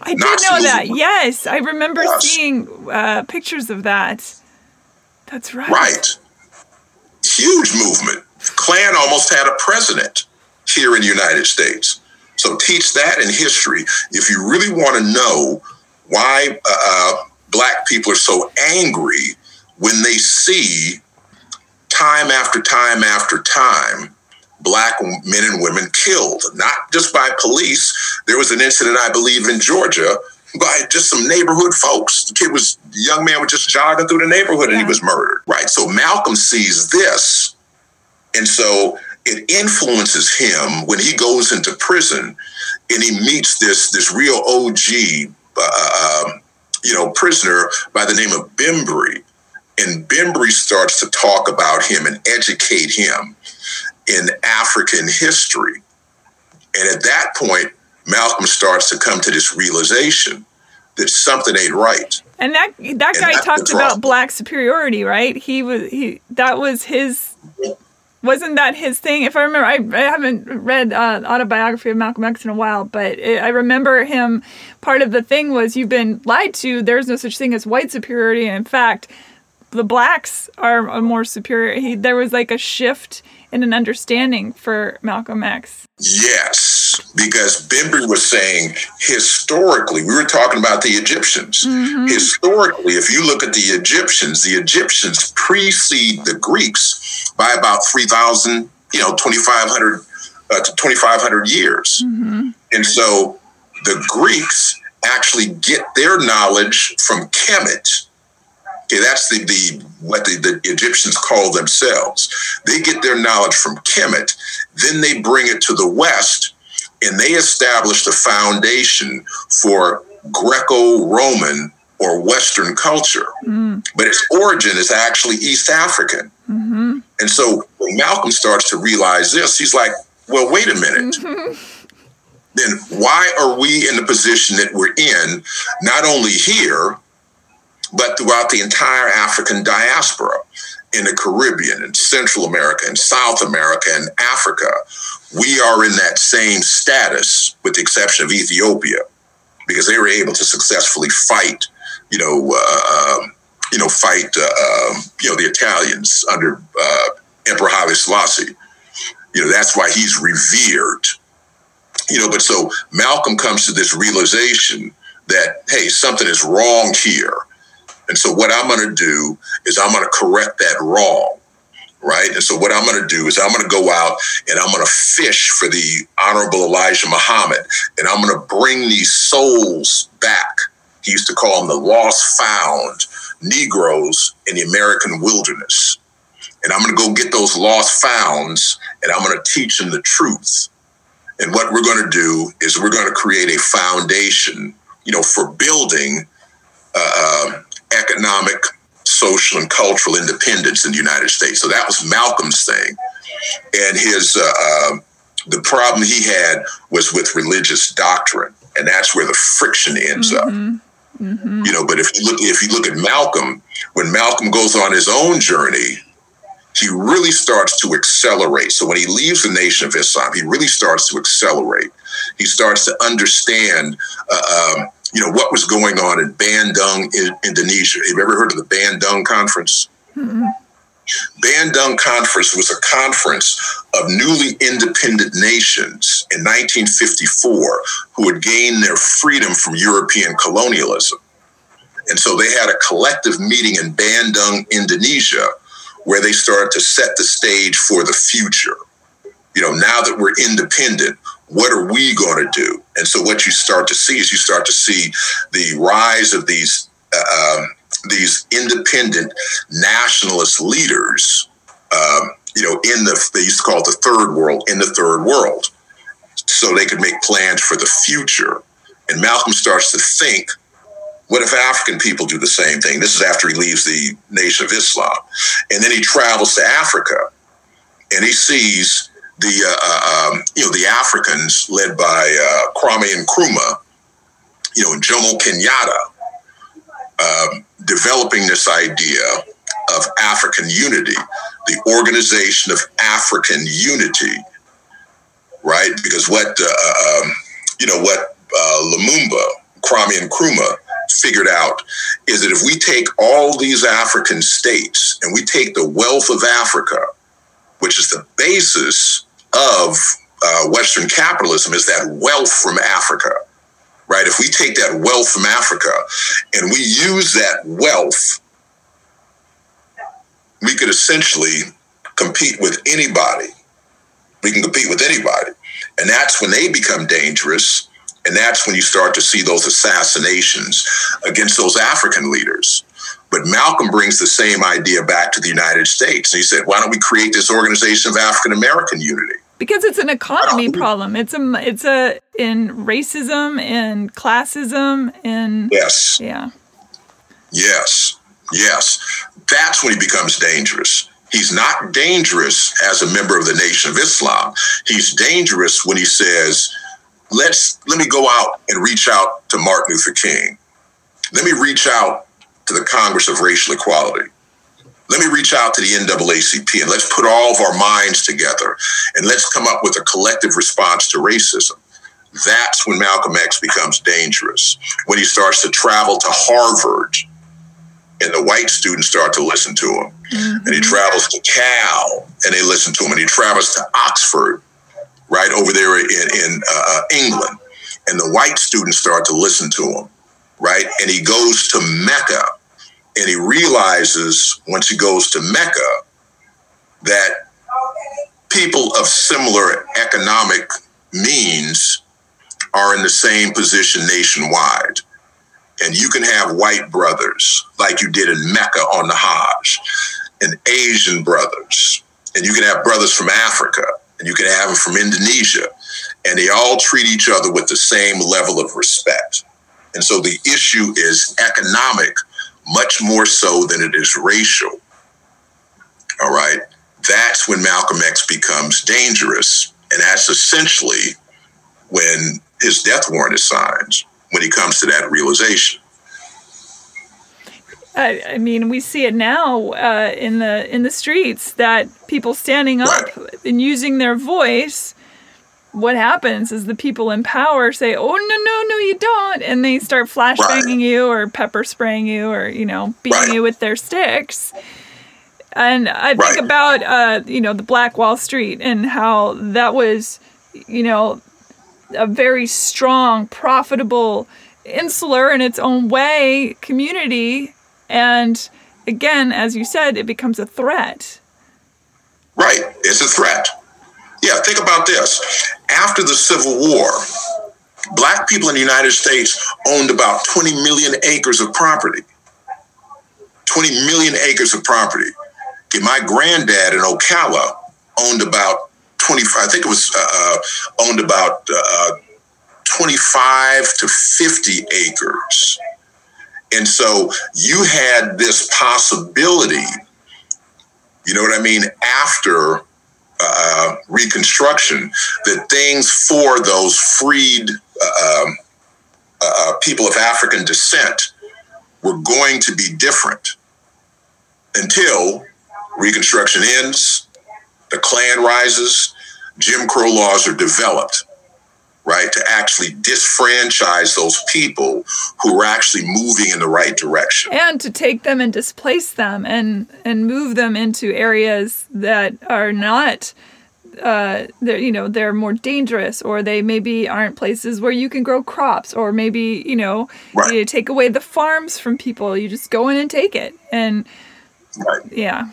I did know that. Yes, I remember seeing pictures of that. That's right. Right. Huge movement. Klan almost had a president here in the United States. So teach that in history. If you really want to know why black people are so angry when they see time after time after time, black men and women killed, not just by police. There was an incident, I believe, in Georgia by just some neighborhood folks. The young man was just jogging through the neighborhood and he was murdered, right? So Malcolm sees this. And so it influences him when he goes into prison and he meets this real OG, prisoner by the name of Bimbry. And Bimbry starts to talk about him and educate him in African history. And at that point, Malcolm starts to come to this realization that something ain't right. And that guy talked about black superiority, right? Wasn't that his thing? If I remember, I haven't read autobiography of Malcolm X in a while, but I remember him, part of the thing was you've been lied to, there's no such thing as white superiority. And in fact, the blacks are more superior. There was like a shift in an understanding for Malcolm X. Yes, because Bimbry was saying historically, we were talking about the Egyptians. Mm-hmm. Historically, if you look at the Egyptians precede the Greeks by about 3,000, 2,500 to 2,500 years. Mm-hmm. And so the Greeks actually get their knowledge from Kemet. Okay, that's what the Egyptians call themselves. They get their knowledge from Kemet, then they bring it to the West, and they establish the foundation for Greco-Roman or Western culture. Mm. But its origin is actually East African. Mm-hmm. And so when Malcolm starts to realize this, he's like, well, wait a minute. Mm-hmm. Then why are we in the position that we're in, not only here, but throughout the entire African diaspora in the Caribbean and Central America and South America and Africa, we are in that same status with the exception of Ethiopia because they were able to successfully fight, the Italians under Emperor Haile Selassie. That's why he's revered. But so Malcolm comes to this realization that, hey, something is wrong here. And so what I'm going to do is I'm going to correct that wrong, right? And so what I'm going to do is I'm going to go out and I'm going to fish for the Honorable Elijah Muhammad, and I'm going to bring these souls back. He used to call them the lost found Negroes in the American wilderness. And I'm going to go get those lost founds, and I'm going to teach them the truth. And what we're going to do is we're going to create a foundation, for building economic, social, and cultural independence in the United States. So that was Malcolm's thing. And his the problem he had was with religious doctrine, and that's where the friction ends mm-hmm. up. Mm-hmm. But if you look at Malcolm, when Malcolm goes on his own journey, he really starts to accelerate. So when he leaves the Nation of Islam, he really starts to accelerate. He starts to understand what was going on in Bandung, in Indonesia. Have you ever heard of the Bandung Conference? Mm-hmm. Bandung Conference was a conference of newly independent nations in 1954 who had gained their freedom from European colonialism. And so they had a collective meeting in Bandung, Indonesia, where they started to set the stage for the future. You know, now that we're independent, what are we going to do? And so what you start to see is you start to see the rise of these independent nationalist leaders, in they used to call it the third world, in the third world, so they could make plans for the future. And Malcolm starts to think, what if African people do the same thing? This is after he leaves the Nation of Islam. And then he travels to Africa and he sees the Africans led by Kwame Nkrumah, and Jomo Kenyatta, developing this idea of African unity, the organization of African unity, right? Because what Lumumba, Kwame Nkrumah figured out is that if we take all these African states and we take the wealth of Africa, which is the basis of Western capitalism, is that wealth from Africa, right? If we take that wealth from Africa and we use that wealth, we could essentially compete with anybody. We can compete with anybody. And that's when they become dangerous. And that's when you start to see those assassinations against those African leaders. But Malcolm brings the same idea back to the United States. And he said, why don't we create this organization of African American unity? Because it's an economy problem. It's in racism, in classism, in... Yes. Yeah. Yes. Yes. That's when he becomes dangerous. He's not dangerous as a member of the Nation of Islam. He's dangerous when he says, let me go out and reach out to Martin Luther King. Let me reach out to the Congress of Racial Equality. Let me reach out to the NAACP and let's put all of our minds together and let's come up with a collective response to racism. That's when Malcolm X becomes dangerous, when he starts to travel to Harvard and the white students start to listen to him. Mm-hmm. And he travels to Cal and they listen to him. And he travels to Oxford, right over there in England. And the white students start to listen to him, right? And he goes to Mecca. And he realizes once he goes to Mecca that people of similar economic means are in the same position nationwide. And you can have white brothers like you did in Mecca on the Hajj, and Asian brothers. And you can have brothers from Africa, and you can have them from Indonesia. And they all treat each other with the same level of respect. And so the issue is economic, much more so than it is racial. All right. That's when Malcolm X becomes dangerous. And that's essentially when his death warrant is signed, when he comes to that realization. I mean, we see it now in the streets, that people standing up and using their voice. What happens is the people in power say, oh, no, you don't. And they start flashbanging you or pepper spraying you or, beating you with their sticks. And I think about, the Black Wall Street and how that was, a very strong, profitable, insular in its own way community. And again, as you said, it becomes a threat. Right. It's a threat. Yeah, think about this. After the Civil War, black people in the United States owned about 20 million acres of property. 20 million acres of property. And my granddad in Ocala owned about 25 to 50 acres. And so you had this possibility, you know what I mean, after Reconstruction, that things for those freed people of African descent were going to be different until Reconstruction ends, the Klan rises, Jim Crow laws are developed, right, to actually disfranchise those people who were actually moving in the right direction. And to take them and displace them and move them into areas that are not, they're more dangerous, or they maybe aren't places where you can grow crops, or maybe, you take away the farms from people. You just go in and take it. And, yeah.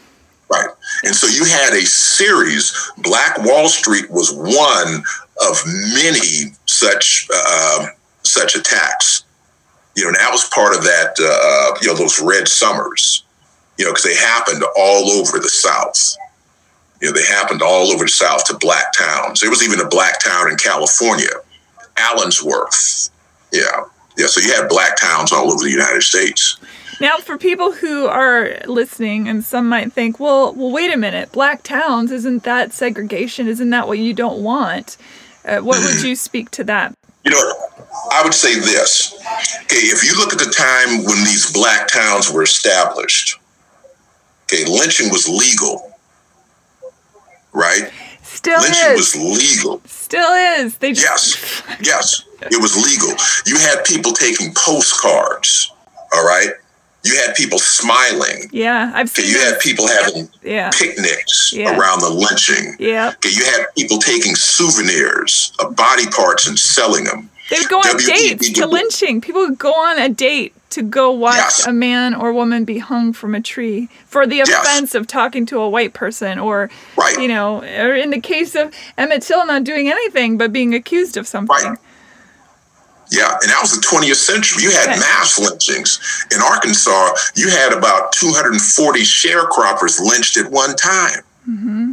Right. And so you had a series. Black Wall Street was one of many such attacks. You know, and that was part of that, those Red Summers, because they happened all over the South. They happened all over the South to black towns. There was even a black town in California, Allensworth. Yeah. So you had black towns all over the United States. Now, for people who are listening, and some might think, well, wait a minute, black towns, isn't that segregation? Isn't that what you don't want? What would you speak to that? I would say this. Okay, if you look at the time when these black towns were established, lynching was legal, right? Still is. Lynching was legal. Still is. Yes, it was legal. You had people taking postcards, all right? You had people smiling. Yeah, I've seen you had people having picnics around the lynching. Yeah. You had people taking souvenirs of body parts and selling them. They would go on dates to lynching. People would go on a date to go watch a man or woman be hung from a tree for the offense of talking to a white person or, or in the case of Emmett Till, not doing anything but being accused of something. Right. Yeah, and that was the 20th century. You had mass lynchings. In Arkansas, you had about 240 sharecroppers lynched at one time. Mm-hmm.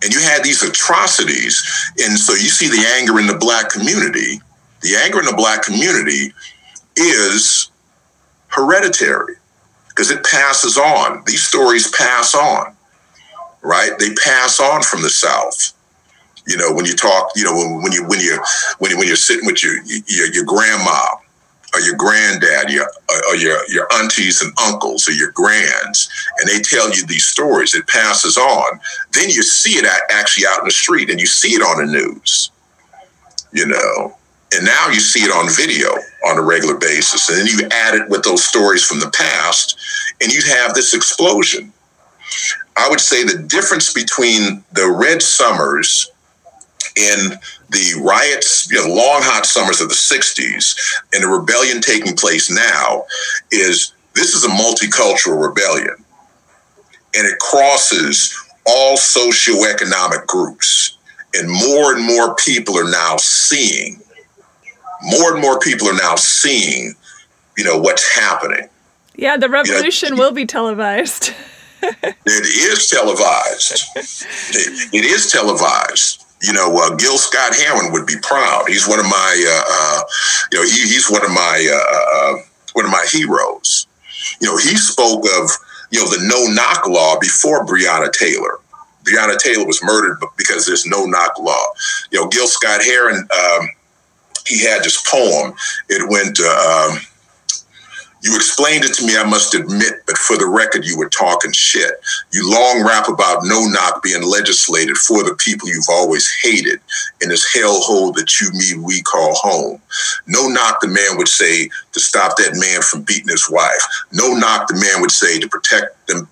And you had these atrocities. And so you see the anger in the black community. The anger in the black community is hereditary because it passes on. These stories pass on, right? They pass on from the South. When you talk, when you're sitting with your grandma or your granddad, or your aunties and uncles or your grands, and they tell you these stories, it passes on. Then you see it actually out in the street, and you see it on the news, and now you see it on video on a regular basis. And then you add it with those stories from the past, and you have this explosion. I would say the difference between the Red Summers in the riots, long, hot summers of the 60s and the rebellion taking place now is this is a multicultural rebellion. And it crosses all socioeconomic groups. And more people are now seeing, what's happening. Yeah, the revolution will be televised. It is televised. Gil Scott-Heron would be proud. He's one of my, he's one of my heroes. He spoke of, the no-knock law before Breonna Taylor. Breonna Taylor was murdered because there's no-knock law. Gil Scott-Heron, he had this poem. It went, you explained it to me, I must admit, but for the record, you were talking shit. You long rap about no-knock being legislated for the people you've always hated in this hellhole that you, me, we call home. No-knock, the man would say, to stop that man from beating his wife. No-knock, the man would say, to protect them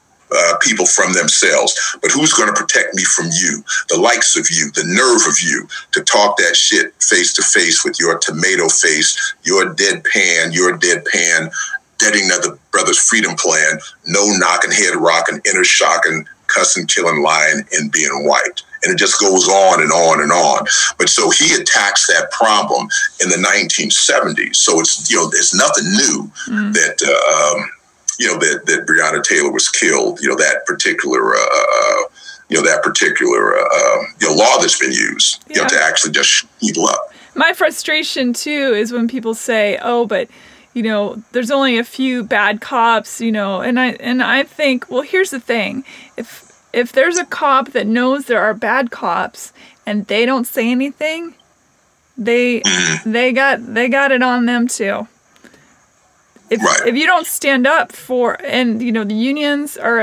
people from themselves. But who's going to protect me from you, the likes of you, the nerve of you, to talk that shit face to face with your tomato face, your deadpan, deading another brother's freedom plan, no knocking, head rocking, inner shocking, cussing, killing, lying, and being white. And it just goes on and on and on. But so he attacks that problem in the 1970s. So it's, there's nothing new that Breonna Taylor was killed, that particular law that's been used, to actually just shut people up. My frustration, too, is when people say, oh, but, there's only a few bad cops, and I think, well, here's the thing. If there's a cop that knows there are bad cops and they don't say anything, they got it on them, too. If you don't stand up for, and the unions are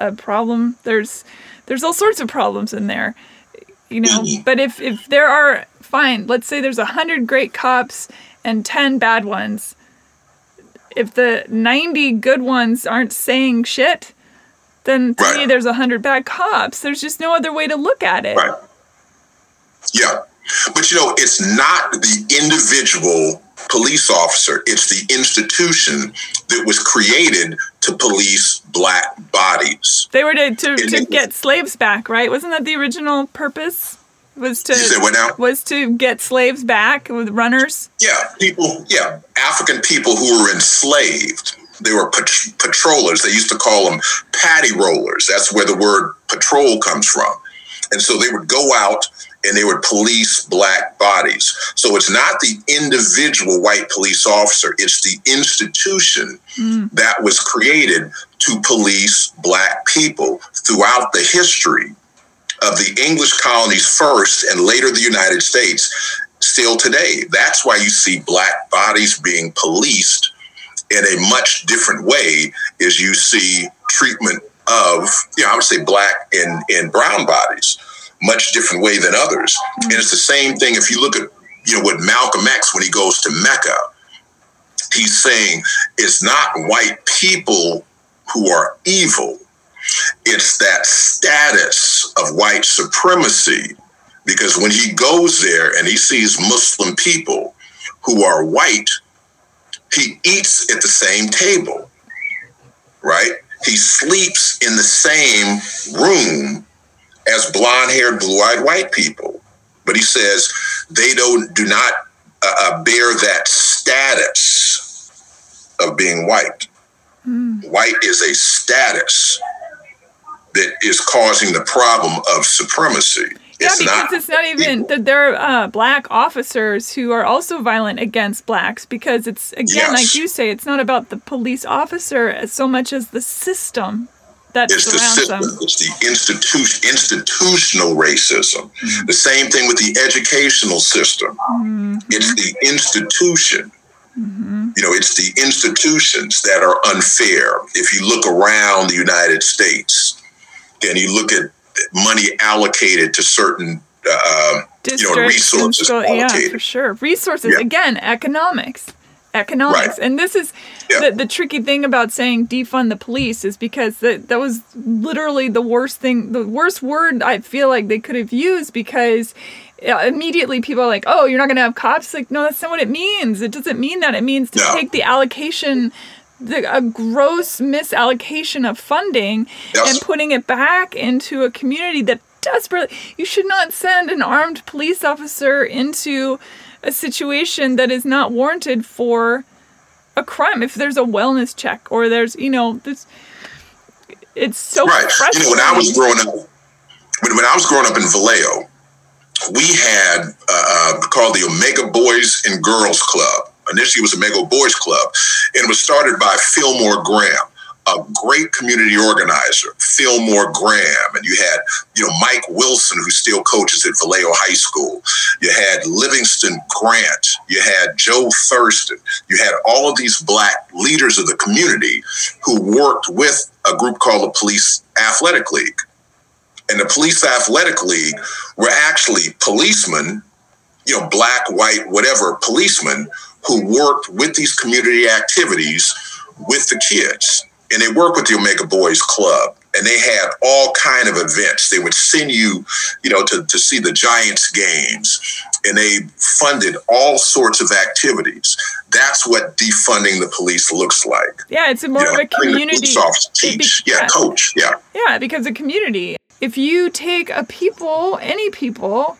a problem. There's all sorts of problems in there, But if there are, fine. Let's say there's 100 great cops and 10 bad ones. If the 90 good ones aren't saying shit, then to me there's 100 bad cops. There's just no other way to look at it. Right. Yeah. But, you know, it's not the individual police officer. It's the institution that was created to police Black bodies. They were to get slaves back, right? Wasn't that the original purpose? Was to get slaves back with runners? Yeah, African people who were enslaved. They were patrollers. They used to call them paddy rollers. That's where the word patrol comes from. And so they would go out and they would police Black bodies. So it's not the individual white police officer. It's the institution that was created to police Black people throughout the history of the English colonies first and later the United States still today. That's why you see Black bodies being policed in a much different way as you see treatment of, you know, I would say Black and brown bodies, much different way than others. And it's the same thing if you look at, you know, with Malcolm X, when he goes to Mecca, he's saying it's not white people who are evil. It's that status of white supremacy, because when he goes there and he sees Muslim people who are white, he eats at the same table, right? He sleeps in the same room as blonde-haired, blue-eyed white people. But he says they do not bear that status of being white. White is a status that is causing the problem of supremacy. Yeah, because there are Black officers who are also violent against Blacks, because it's, again, like you say, it's not about the police officer as so much as the system that surrounds them. It's the institutional racism. Mm-hmm. The same thing with the educational system. Mm-hmm. It's the institution. Mm-hmm. You know, it's the institutions that are unfair. If you look around the United States and you look at money allocated to certain, districts, you know, resources. Yeah, for sure. Resources, again, economics. Right. And this is the tricky thing about saying defund the police, is because that was literally the worst thing, the worst word I feel like they could have used, because immediately people are like, oh, you're not going to have cops. Like, no, that's not what it means. It doesn't mean that. It means to take the allocation, a gross misallocation of funding and putting it back into a community that desperately, you should not send an armed police officer into a situation that is not warranted for a crime. If there's a wellness check or there's, you know, this, it's so frustrating. You know, when I was growing up in Vallejo, we had called the Omega Boys and Girls Club. Initially, it was Omega Boys Club, and it was started by Fillmore Graham, a great community organizer, Fillmore Graham. And you had, you know, Mike Wilson, who still coaches at Vallejo High School. You had Livingston Grant. You had Joe Thurston. You had all of these Black leaders of the community who worked with a group called the Police Athletic League. And the Police Athletic League were actually policemen, you know, Black, white, whatever, policemen who worked with these community activities with the kids. And they worked with the Omega Boys Club, and they had all kind of events. They would send you, you know, to see the Giants games, and they funded all sorts of activities. That's what defunding the police looks like. Yeah, it's more of a community. Teach, coach, yeah, because a community. If you take any people,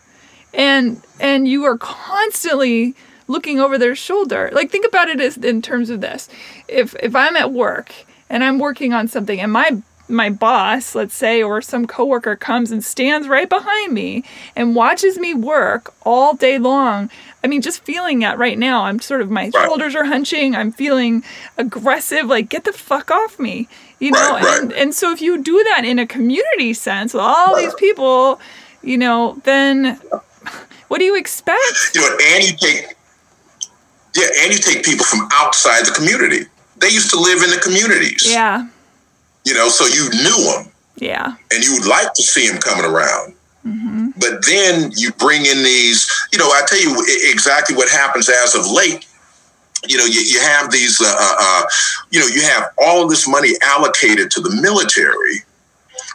and you are constantly looking over their shoulder, like, think about it as in terms of this: if I'm at work and I'm working on something, and my boss, let's say, or some coworker comes and stands right behind me and watches me work all day long. I mean, just feeling that right now, I'm sort of, my shoulders are hunching. I'm feeling aggressive, like, get the fuck off me, you know? And so if you do that in a community sense with all these people, you know, then what do you expect? You know, and you take people from outside the community. They used to live in the communities. Yeah. You know, so you knew them. Yeah. And you would like to see them coming around. Mm-hmm. But then you bring in these, you know, I tell you exactly what happens as of late. You know, you have these, you know, you have all this money allocated to the military.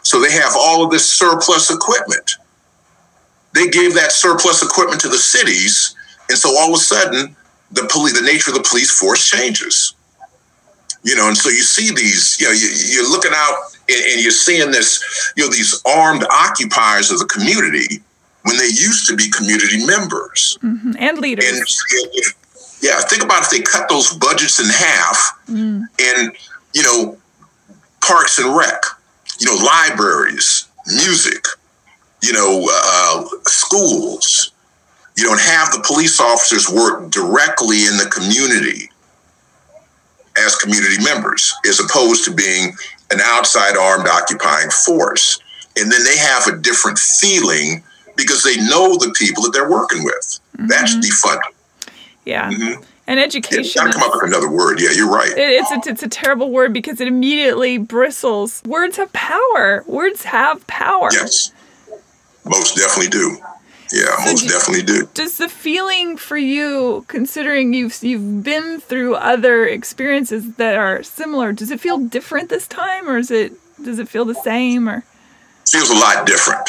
So they have all of this surplus equipment. They gave that surplus equipment to the cities. And so all of a sudden, the nature of the police force changes. You know, and so you see these, you know, you're looking out and you're seeing this, you know, these armed occupiers of the community when they used to be community members. Mm-hmm. And leaders. And, yeah, think about if they cut those budgets in half and, you know, parks and rec, you know, libraries, music, you know, schools, you know, and have the police officers work directly in the community as community members, as opposed to being an outside armed occupying force. And then they have a different feeling because they know the people that they're working with. Mm-hmm. That's defunding. Yeah. Mm-hmm. And education. I'll come up with another word. Yeah, you're right. It's a terrible word because it immediately bristles. Words have power. Words have power. Yes. Most definitely do. Yeah, so definitely do. Does the feeling for you, considering you've been through other experiences that are similar, does it feel different this time, or does it feel the same? Or it feels a lot different.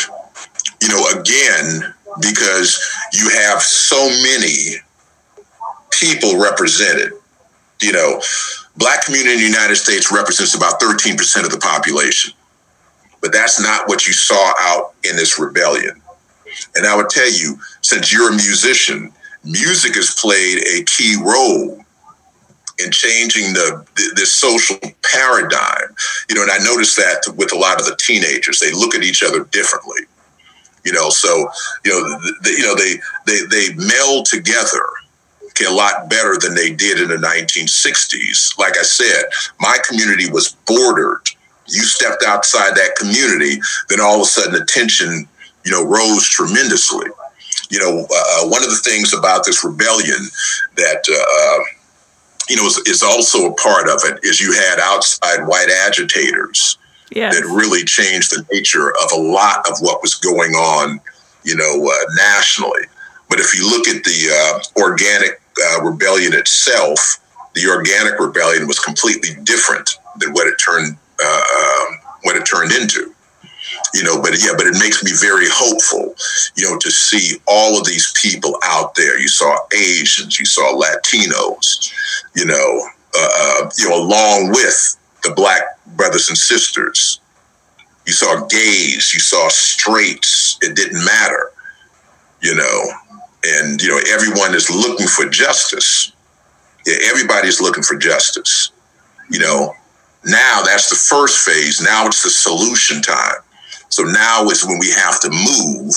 You know, again, because you have so many people represented. You know, Black community in the United States represents about 13% of the population, but that's not what you saw out in this rebellion. And I would tell you, since you're a musician, music has played a key role in changing the social paradigm. You know, and I noticed that with a lot of the teenagers, they look at each other differently. You know, so they meld together a lot better than they did in the 1960s. Like I said, my community was bordered. You stepped outside that community, then all of a sudden the tension, you know, rose tremendously. You know, one of the things about this rebellion that, you know, is also a part of it is you had outside white agitators that really changed the nature of a lot of what was going on, you know, nationally. But if you look at the organic rebellion itself, the organic rebellion was completely different than what it turned into. You know, but it makes me very hopeful, you know, to see all of these people out there. You saw Asians, you saw Latinos, you know, along with the Black brothers and sisters. You saw gays, you saw straights. It didn't matter, you know, and, you know, everyone is looking for justice. Yeah, everybody's looking for justice. You know, now that's the first phase. Now it's the solution time. So now is when we have to move,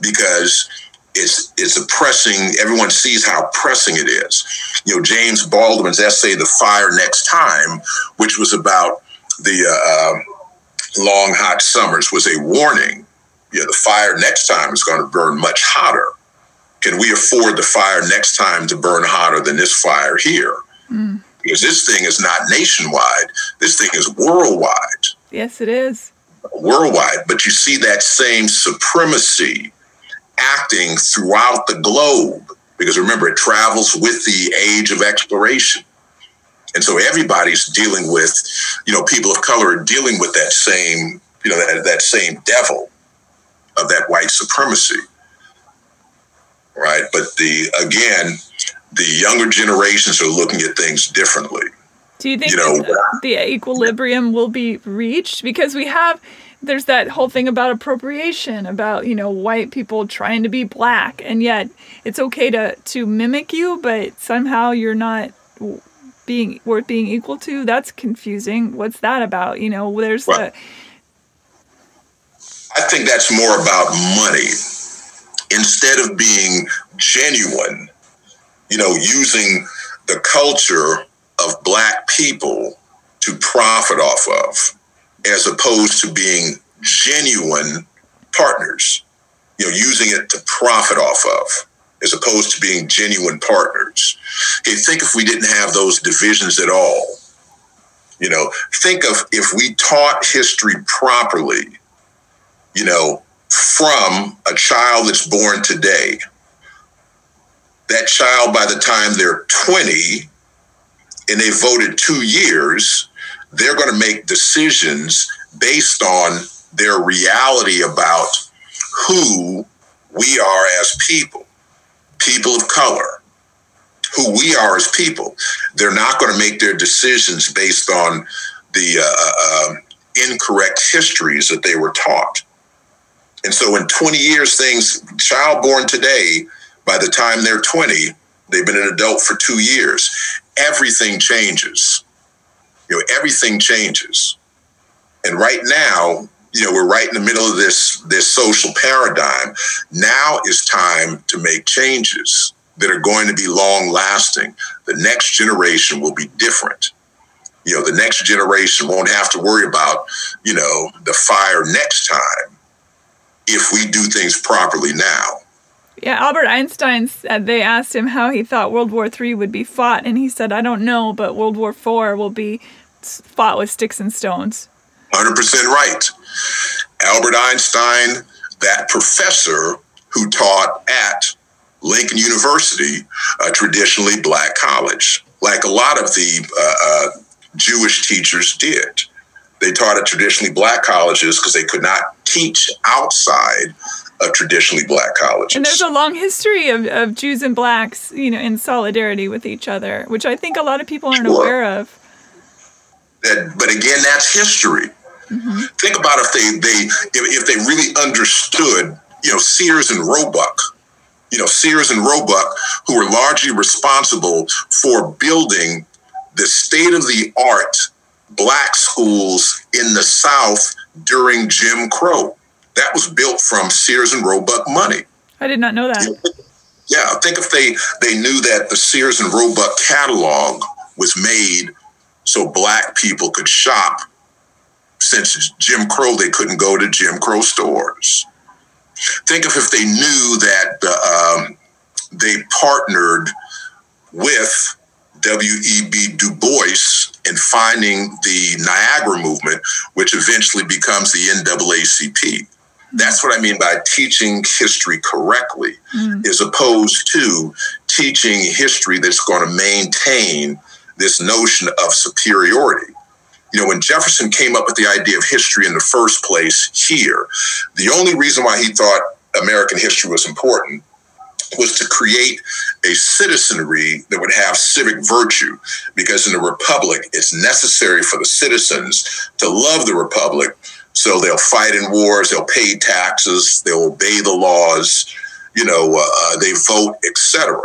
because it's oppressing. Everyone sees how pressing it is. You know, James Baldwin's essay, "The Fire Next Time," which was about the long, hot summers, was a warning. You know, the fire next time is going to burn much hotter. Can we afford the fire next time to burn hotter than this fire here? Mm. Because this thing is not nationwide. This thing is worldwide. Yes, it is. Worldwide, but you see that same supremacy acting throughout the globe, because remember, it travels with the age of exploration. And so everybody's dealing with, you know, people of color are dealing with that same, you know, that same devil of that white supremacy. Right. But the younger generations are looking at things differently. Do you think the equilibrium will be reached? Because there's that whole thing about appropriation, about, you know, white people trying to be Black, and yet it's okay to mimic you, but somehow you're not being equal to. That's confusing. What's that about? You know, I think that's more about money. Instead of being genuine, you know, using the culture of Black people to profit off of, as opposed to being genuine partners, you know, using it to profit off of, as opposed to being genuine partners. Okay, think if we didn't have those divisions at all. You know, think of if we taught history properly, you know, from a child that's born today, that child by the time they're 20, and they voted 2 years, they're going to make decisions based on their reality about who we are as people, people of color, who we are as people. They're not going to make their decisions based on the incorrect histories that they were taught. And so in 20 years, things, child born today, by the time they're 20, they've been an adult for 2 years. Everything changes. You know, everything changes. And right now, you know, we're right in the middle of this social paradigm. Now is time to make changes that are going to be long lasting. The next generation will be different. You know, the next generation won't have to worry about, you know, the fire next time if we do things properly now. Yeah, Albert Einstein, they asked him how he thought World War III would be fought, and he said, I don't know, but World War IV will be fought with sticks and stones. 100% right. Albert Einstein, that professor who taught at Lincoln University, a traditionally black college, like a lot of the Jewish teachers did. They taught at traditionally black colleges because they could not teach outside of traditionally black colleges. And there's a long history of Jews and blacks, you know, in solidarity with each other, which I think a lot of people aren't aware of. But again, that's history. Mm-hmm. Think about if they really understood, you know, Sears and Roebuck. You know, Sears and Roebuck, who were largely responsible for building the state-of-the-art black schools in the South during Jim Crow. That was built from Sears and Roebuck money. I did not know that. Yeah, I think if they knew that the Sears and Roebuck catalog was made so black people could shop. Since Jim Crow, they couldn't go to Jim Crow stores. Think of if they knew that they partnered with W.E.B. Du Bois in finding the Niagara Movement, which eventually becomes the NAACP. That's what I mean by teaching history correctly, as opposed to teaching history that's going to maintain this notion of superiority. You know, when Jefferson came up with the idea of history in the first place here, the only reason why he thought American history was important was to create a citizenry that would have civic virtue, because in the Republic, it's necessary for the citizens to love the Republic. So they'll fight in wars, they'll pay taxes, they'll obey the laws, you know, they vote, etc.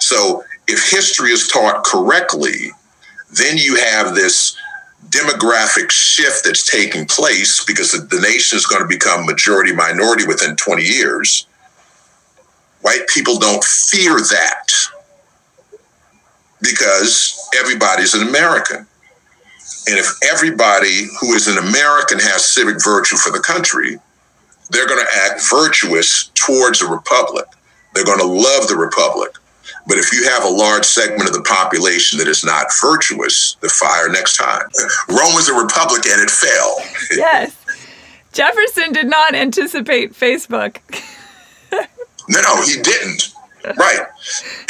So if history is taught correctly, then you have this demographic shift that's taking place, because the nation is going to become majority minority within 20 years. White people don't fear that because everybody's an American. And if everybody who is an American has civic virtue for the country, they're going to act virtuous towards the Republic. They're going to love the Republic. But if you have a large segment of the population that is not virtuous, the fire next time. Rome was a republic and it fell. Yes. Jefferson did not anticipate Facebook. No, he didn't. Right.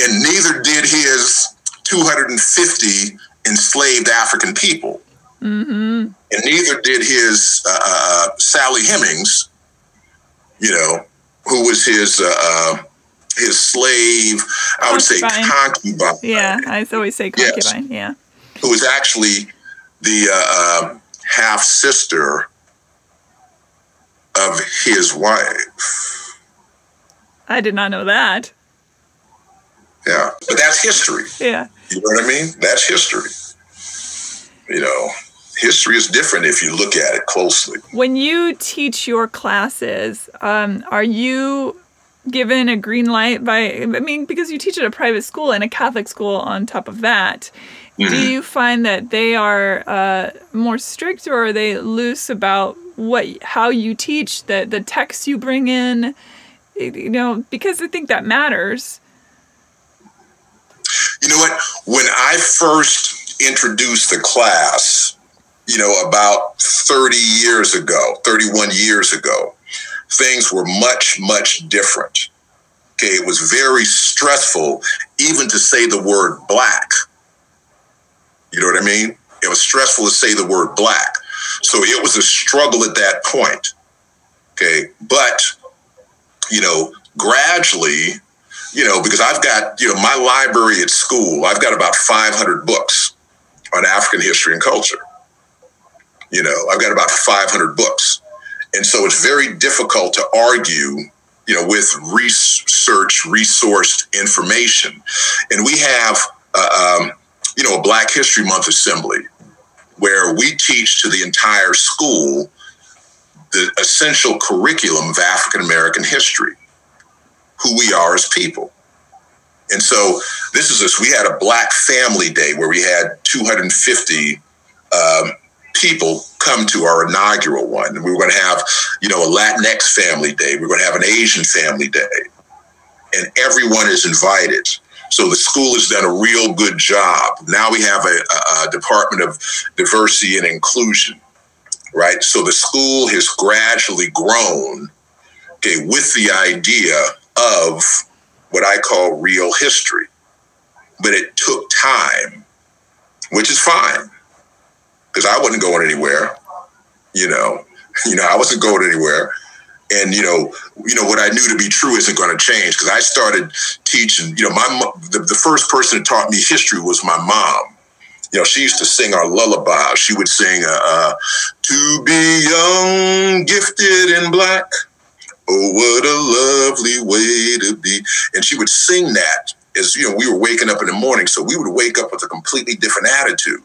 And neither did his 250 enslaved African people. Mm-hmm. And neither did his Sally Hemings, you know, who was his slave, I would say concubine. Yeah, I always say concubine, yes. Yeah. Who was actually the half-sister of his wife. I did not know that. Yeah, but that's history. Yeah. You know what I mean? That's history. You know, history is different if you look at it closely. When you teach your classes, are you given a green light because you teach at a private school and a Catholic school on top of that, do you find that they are more strict, or are they loose about how you teach, the texts you bring in, you know, because I think that matters. You know what, when I first introduced the class, you know, about 31 years ago, things were much, much different. Okay, it was very stressful even to say the word black. You know what I mean? It was stressful to say the word black. So it was a struggle at that point. Okay, but gradually, because I've got, my library at school, I've got about 500 books on African history and culture. I've got about 500 books. And so it's very difficult to argue, with research, resourced information. And we have, a Black History Month assembly where we teach to the entire school the essential curriculum of African-American history, who we are as people. And so this is us. We had a Black Family Day where we had 250 people come to our inaugural one. And we were going to have, a Latinx family day. We were going to have an Asian family day. And everyone is invited. So the school has done a real good job. Now we have a Department of Diversity and Inclusion, right? So the school has gradually grown, with the idea of what I call real history. But it took time, which is fine. Because I wasn't going anywhere, I wasn't going anywhere. And, what I knew to be true isn't going to change, because I started teaching, the first person that taught me history was my mom. She used to sing our lullabies. She would sing, to be young, gifted and Black. Oh, what a lovely way to be. And she would sing that as, we were waking up in the morning. So we would wake up with a completely different attitude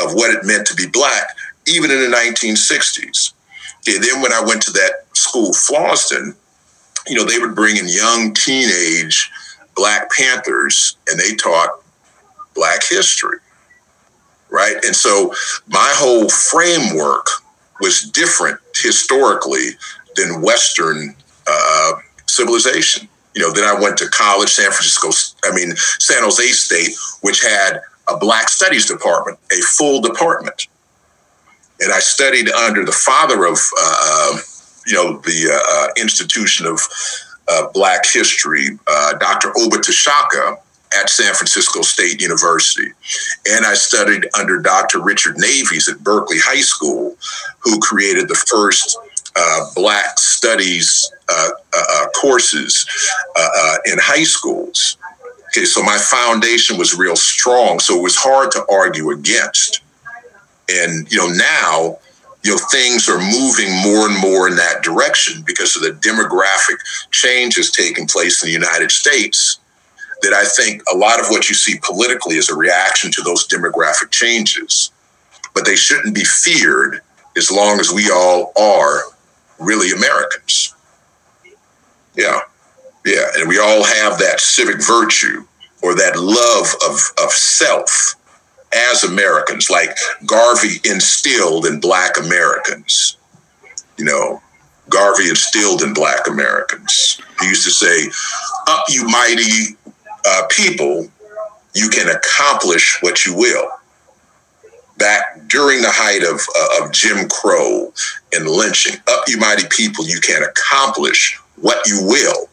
of what it meant to be Black, even in the 1960s. Then when I went to that school, Charleston, they would bring in young teenage Black Panthers and they taught Black history, right? And so my whole framework was different historically than Western civilization. Then I went to college, San Jose State, which had a Black Studies department, a full department. And I studied under the father of, the Institution of Black History, Dr. Oba Tashaka at San Francisco State University. And I studied under Dr. Richard Navies at Berkeley High School, who created the first Black Studies courses in high schools. Okay, so my foundation was real strong, so it was hard to argue against. And, now, things are moving more and more in that direction because of the demographic changes taking place in the United States, that I think a lot of what you see politically is a reaction to those demographic changes. But they shouldn't be feared as long as we all are really Americans. Yeah. Yeah, and we all have that civic virtue or that love of self as Americans, like Garvey instilled in Black Americans. Garvey instilled in Black Americans. He used to say, up you mighty people, you can accomplish what you will. Back during the height of Jim Crow and lynching, up you mighty people, you can accomplish what you will.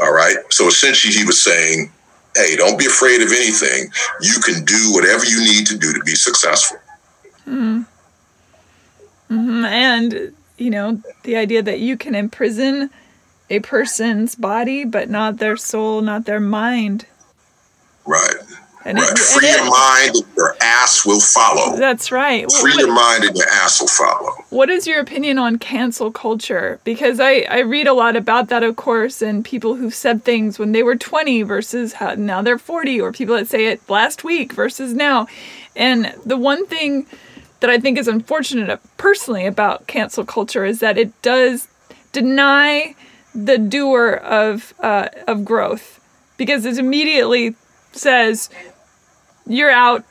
All right. So essentially he was saying, hey, don't be afraid of anything. You can do whatever you need to do to be successful. Mm-hmm. Mm-hmm. And, the idea that you can imprison a person's body, but not their soul, not their mind. Right. And right. Free your mind and your ass will follow. That's right. Free your mind and your ass will follow. What is your opinion on cancel culture? Because I read a lot about that, of course, and people who said things when they were 20 versus now they're 40, or people that say it last week versus now. And the one thing that I think is unfortunate personally about cancel culture is that it does deny the doer of growth, because it's immediately says, you're out,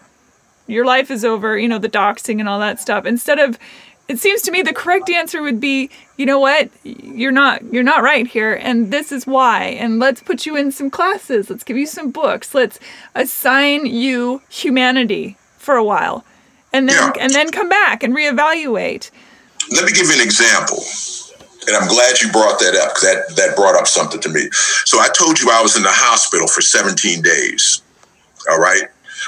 your life is over, the doxing and all that stuff. Instead of, it seems to me the correct answer would be, you know what, you're not right here, and this is why, and let's put you in some classes, let's give you some books, let's assign you humanity for a while, and then come back and reevaluate. Let me give you an example, and I'm glad you brought that up, because that brought up something to me. So I told you I was in the hospital for 17 days, all right?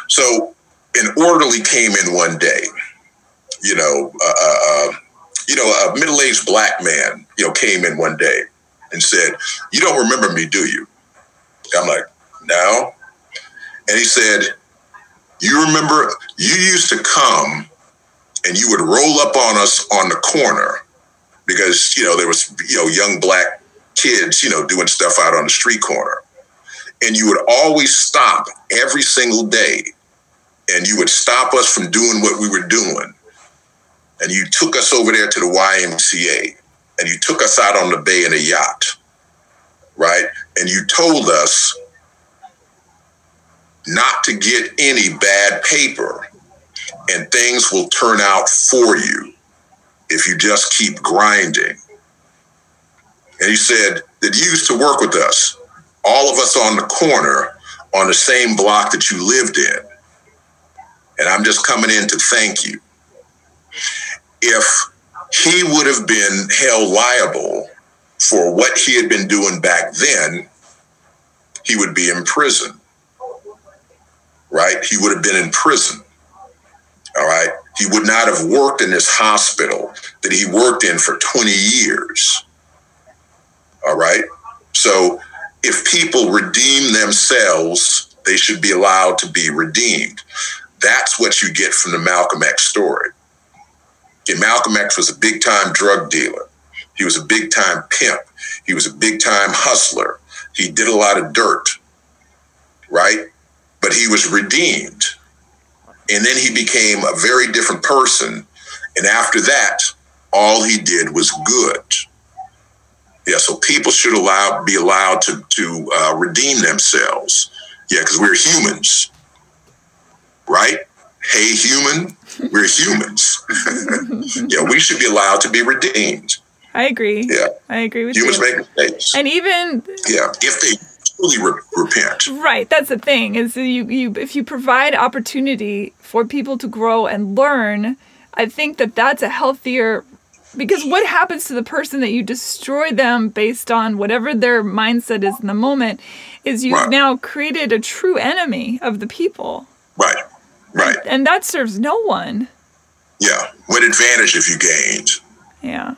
So an orderly came in one day, a middle-aged Black man, came in one day. and said, "You don't remember me, do you?" I'm like, "No." And he said, "You remember, you used to come and you would roll up on us on the corner because, there was, young black kids, doing stuff out on the street corner. And you would always stop every single day and you would stop us from doing what we were doing. And you took us over there to the YMCA and you took us out on the bay in a yacht, right? And you told us not to get any bad paper, and things will turn out for you if you just keep grinding." And he said that you used to work with us, all of us on the corner on the same block that you lived in. And I'm just coming in to thank you. If he would have been held liable for what he had been doing back then, he would be in prison, right? He would have been in prison, all right? He would not have worked in this hospital that he worked in for 20 years, all right? So if people redeem themselves, they should be allowed to be redeemed. That's what you get from the Malcolm X story. And Malcolm X was a big-time drug dealer. He was a big-time pimp. He was a big-time hustler. He did a lot of dirt, right? But he was redeemed. And then he became a very different person. And after that, all he did was good. Yeah, so people should be allowed to redeem themselves. Yeah, because we're humans, right? Hey, human, we're humans. Yeah, we should be allowed to be redeemed. I agree. Yeah, I agree with humans you. Humans make mistakes, and even if they truly repent. Right, that's the thing. Is if you provide opportunity for people to grow and learn, I think that's a healthier. Because what happens to the person that you destroy them based on whatever their mindset is in the moment is you've now created a true enemy of the people. Right. Right. And that serves no one. Yeah. What advantage have you gained? Yeah.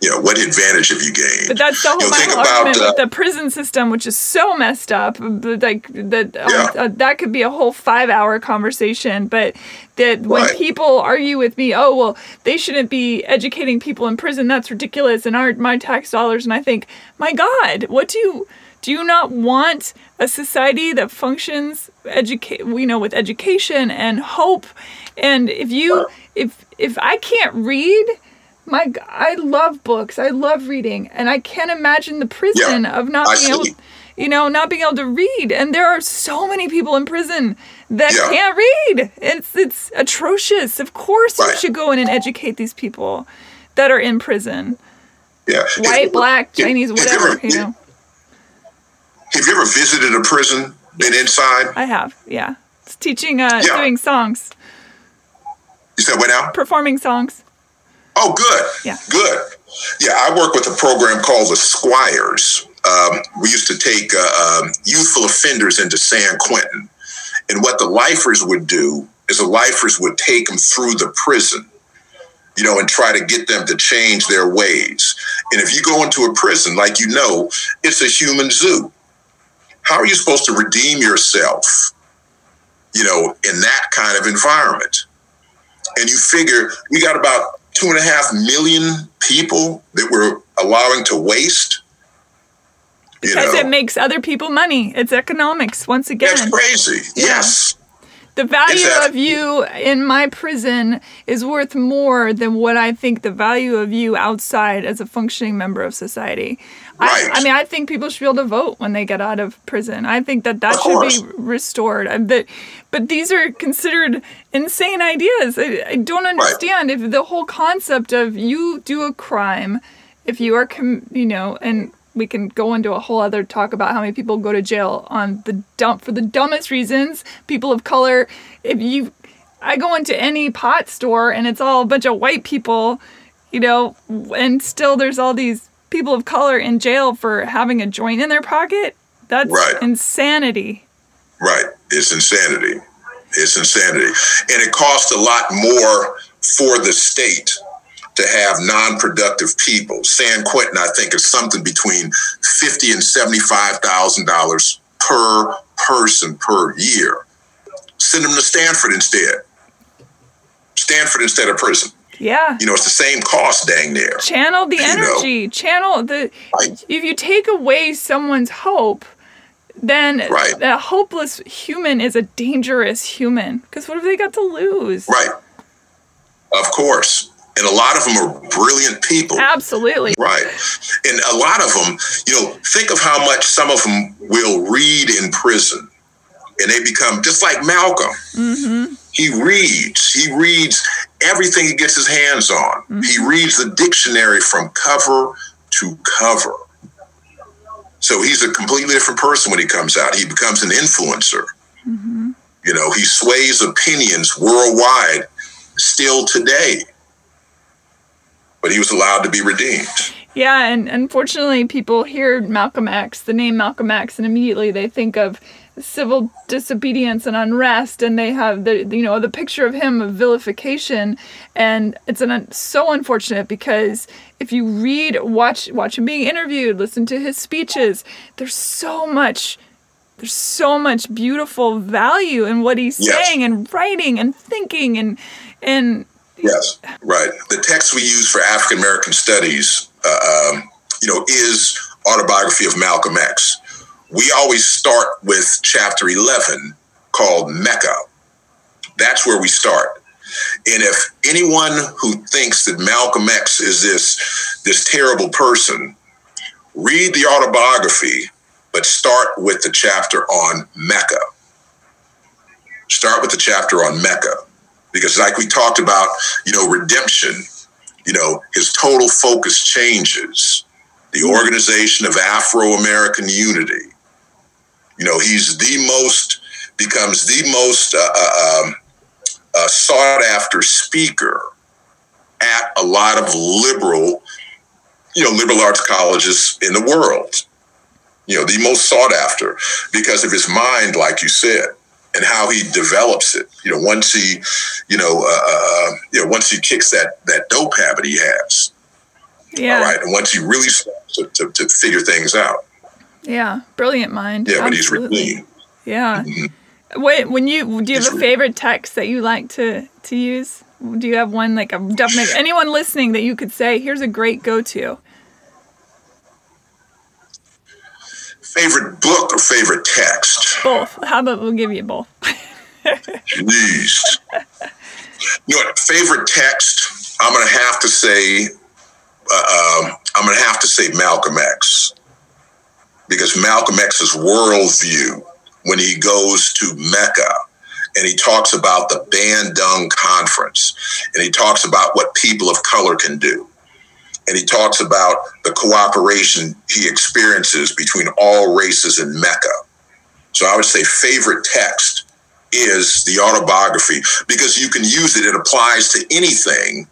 Yeah. What advantage have you gained? But that's the whole argument with the prison system, which is so messed up. Like that, that could be a whole 5-hour conversation. But that when people argue with me, oh, well, they shouldn't be educating people in prison. That's ridiculous. And aren't my tax dollars. And I think, my God, what do you not want a society that functions with education and hope? And if I can't read, I love books. I love reading, and I can't imagine the prison of not being able to read. And there are so many people in prison that can't read. It's atrocious. Of course, you should go in and educate these people that are in prison. Yeah, black, Chinese, whatever. Have you ever visited a prison, been inside? I have, yeah. It's teaching, doing songs. You said what now? Performing songs. Oh, good. Yeah. Good. Yeah, I work with a program called the Squires. We used to take youthful offenders into San Quentin. And what the lifers would do is the lifers would take them through the prison, and try to get them to change their ways. And if you go into a prison, it's a human zoo. How are you supposed to redeem yourself, in that kind of environment? And you figure we got about 2.5 million people that we're allowing to waste. Because it makes other people money. It's economics, once again. That's crazy. Yeah. Yes. The value of you in my prison is worth more than what I think the value of you outside as a functioning member of society. Right. I think people should be able to vote when they get out of prison. I think that should be restored. But these are considered insane ideas. I don't understand if the whole concept of you do a crime, if you are, and we can go into a whole other talk about how many people go to jail on the dump for the dumbest reasons. People of color, I go into any pot store and it's all a bunch of white people, and still there's all these people of color in jail for having a joint in their pocket. That's insanity. Right. It's insanity. And it costs a lot more for the state to have non-productive people. San Quentin, I think, is something between $50,000 and $75,000 per person per year. Send them to Stanford instead. Stanford instead of prison. Yeah. You know, it's the same cost dang near. Channel the energy. You know? Channel the... If you take away someone's hope, then right. A hopeless human is a dangerous human. Because what have they got to lose? Right. Of course. And a lot of them are brilliant people. Absolutely. Right. And a lot of them, you know, think of how much some of them will read in prison. And they become just like Malcolm. Mm-hmm. He reads everything he gets his hands on. Mm-hmm. He reads the dictionary from cover to cover. So he's a completely different person when he comes out. He becomes an influencer. Mm-hmm. You know, he sways opinions worldwide still today. But he was allowed to be redeemed. Yeah, and unfortunately, people hear Malcolm X, the name Malcolm X, and immediately they think of civil disobedience and unrest, and they have the picture of him of vilification, and it's so unfortunate because if you read, watch him being interviewed, listen to his speeches, there's so much beautiful value in what he's yes. saying and writing and thinking and. Yes, right. The text we use for African American studies, is autobiography of Malcolm X. We always start with chapter 11 called Mecca. That's where we start. And if anyone who thinks that Malcolm X is this terrible person, read the autobiography, but start with the chapter on Mecca. Start with the chapter on Mecca. Because like we talked about, redemption, his total focus changes. The organization of Afro-American unity. He becomes the most sought after speaker at a lot of liberal arts colleges in the world. The most sought after because of his mind, like you said. And how he develops it, once he kicks that dope habit he has, yeah. All right, and once he really starts to figure things out, yeah, brilliant mind. Yeah, absolutely. But he's redeemed. Yeah. Mm-hmm. Do you have a favorite text that you like to use? Do you have one like a definite? Anyone listening that you could say, here's a great go-to. Favorite book or favorite text? Both. How about we'll give you both? Jeez. You know what? Favorite text? I'm gonna have to say Malcolm X, because Malcolm X's worldview when he goes to Mecca and he talks about the Bandung Conference and he talks about what people of color can do. And he talks about the cooperation he experiences between all races in Mecca. So I would say favorite text is the autobiography because you can use it. It applies to anything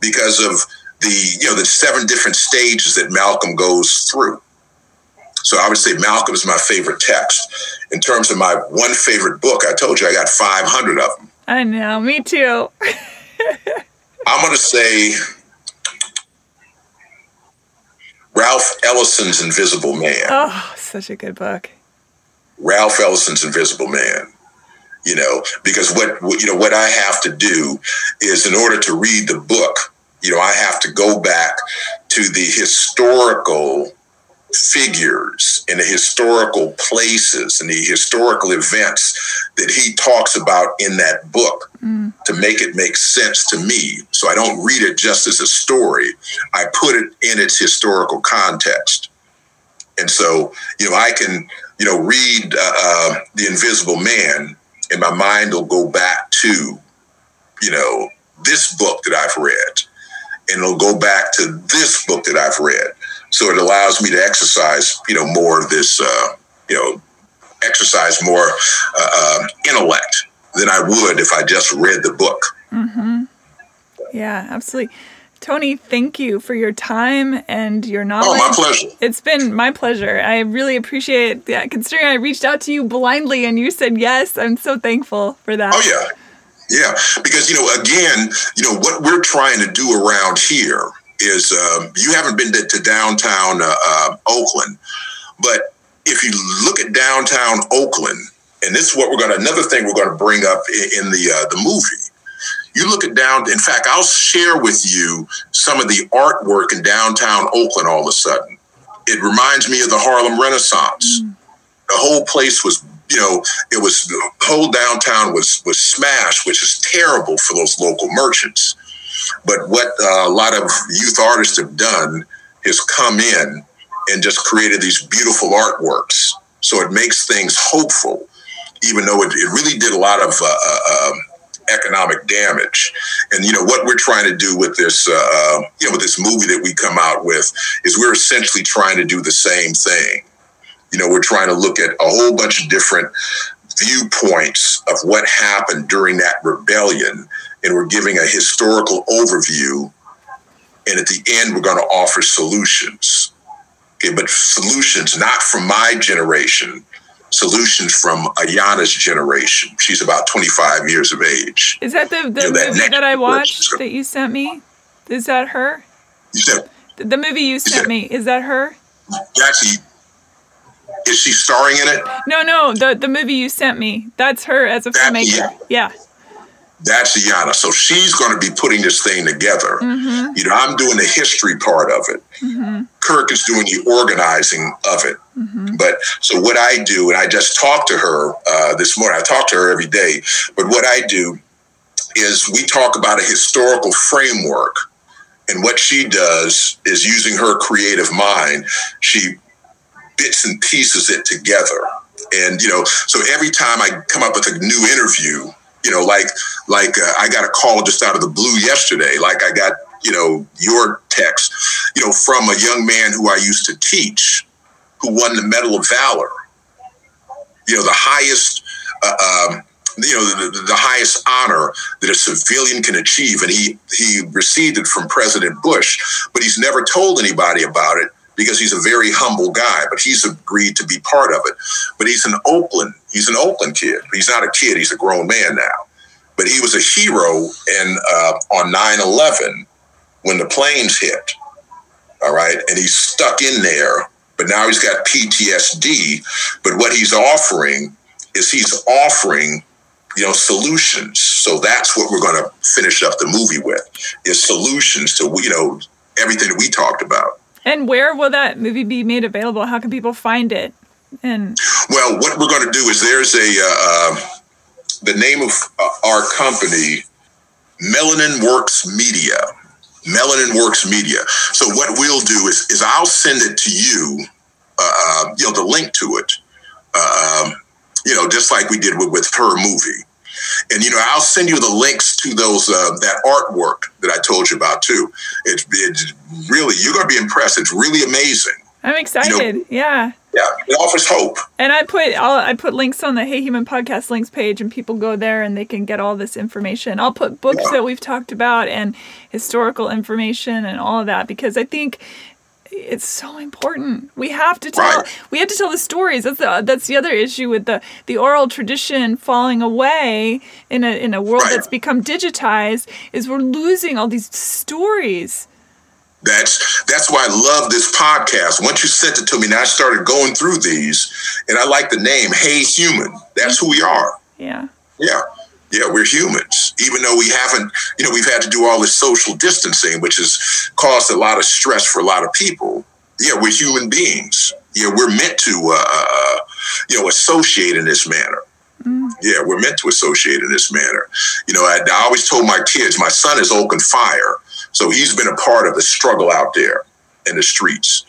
because of the 7 different stages that Malcolm goes through. So I would say Malcolm is my favorite text. In terms of my one favorite book, I told you I got 500 of them. I know, me too. I'm going to say Ralph Ellison's Invisible Man. Oh, such a good book. Ralph Ellison's Invisible Man. Because what I have to do is in order to read the book, I have to go back to the historical figures and the historical places and the historical events that he talks about in that book to make it make sense to me. So I don't read it just as a story. I put it in its historical context. And so, I can, read The Invisible Man and my mind will go back to, this book that I've read, and it'll go back to this book that I've read. So it allows me to exercise, more of this, exercise more intellect than I would if I just read the book. Mm-hmm. Yeah, absolutely. Tony, thank you for your time and your knowledge. Oh, my pleasure. It's been my pleasure. I really appreciate it. Yeah, considering I reached out to you blindly and you said yes, I'm so thankful for that. Oh, yeah. Yeah, because, you know, again, you know, what we're trying to do around here is you haven't been to downtown Oakland, but if you look at downtown Oakland, and this is what we're going to, another thing we're going to bring up in the movie. You look at down, in fact, I'll share with you some of the artwork in downtown Oakland all of a sudden. It reminds me of the Harlem Renaissance. Mm. The whole place was, you know, it was, the whole downtown was smashed, which is terrible for those local merchants. But what a lot of youth artists have done is come in and just created these beautiful artworks. So it makes things hopeful, even though it really did a lot of economic damage. And, you know, what we're trying to do with this, you know, with this movie that we come out with is we're essentially trying to do the same thing. You know, we're trying to look at a whole bunch of different viewpoints of what happened during that rebellion. And we're giving a historical overview. And at the end, we're going to offer solutions. Okay, but solutions, not from my generation, solutions from Ayana's generation. She's about 25 years of age. Is that the movie that I watched that you sent me? Is that her? You said, the movie you sent me, is that her? Is she starring in it? No, the movie you sent me. That's her as a filmmaker. Yeah. That's Ayana. So she's going to be putting this thing together. Mm-hmm. You know, I'm doing the history part of it. Mm-hmm. Kirk is doing the organizing of it. Mm-hmm. But so what I do, and I just talked to her this morning. I talk to her every day. But what I do is we talk about a historical framework. And what she does is using her creative mind, she bits and pieces it together. And, you know, so every time I come up with a new interview, you know, like I got a call just out of the blue yesterday. Like I got, you know, your text, you know, from a young man who I used to teach, who won the Medal of Valor. You know, the highest, you know, the highest honor that a civilian can achieve, and he received it from President Bush, but he's never told anybody about it because he's a very humble guy. But he's agreed to be part of it. But he's an Oakland kid. He's not a kid, he's a grown man now. But he was a hero in, on 9/11 when the planes hit, all right? And he's stuck in there, but now he's got PTSD. But what he's offering is you know, solutions. So that's what we're gonna finish up the movie with, is solutions to, you know, everything that we talked about. And where will that movie be made available? How can people find it? And well, what we're going to do is there's the name of our company, Melanin Works Media. So what we'll do is I'll send it to you, you know, the link to it, you know, just like we did with her movie. And, you know, I'll send you the links to those that artwork that I told you about, too. It's really, you're going to be impressed. It's really amazing. I'm excited. You know, yeah. Yeah. It offers hope. And I put links on the Hey Human Podcast links page, and people go there and they can get all this information. I'll put books that we've talked about and historical information and all of that, because I think it's so important. We have to tell the stories. That's the other issue with the oral tradition falling away in a world that's become digitized, is we're losing all these stories. That's why I love this podcast. Once you sent it to me, and I started going through these, and I like the name Hey Human. That's who we are. Yeah. Yeah. Yeah, we're humans, even though we haven't, you know, we've had to do all this social distancing, which has caused a lot of stress for a lot of people. Yeah, we're human beings. Yeah, we're meant to, you know, associate in this manner. Mm. Yeah, we're meant to associate in this manner. You know, I always told my kids, my son is Oakland Fire, so he's been a part of the struggle out there in the streets.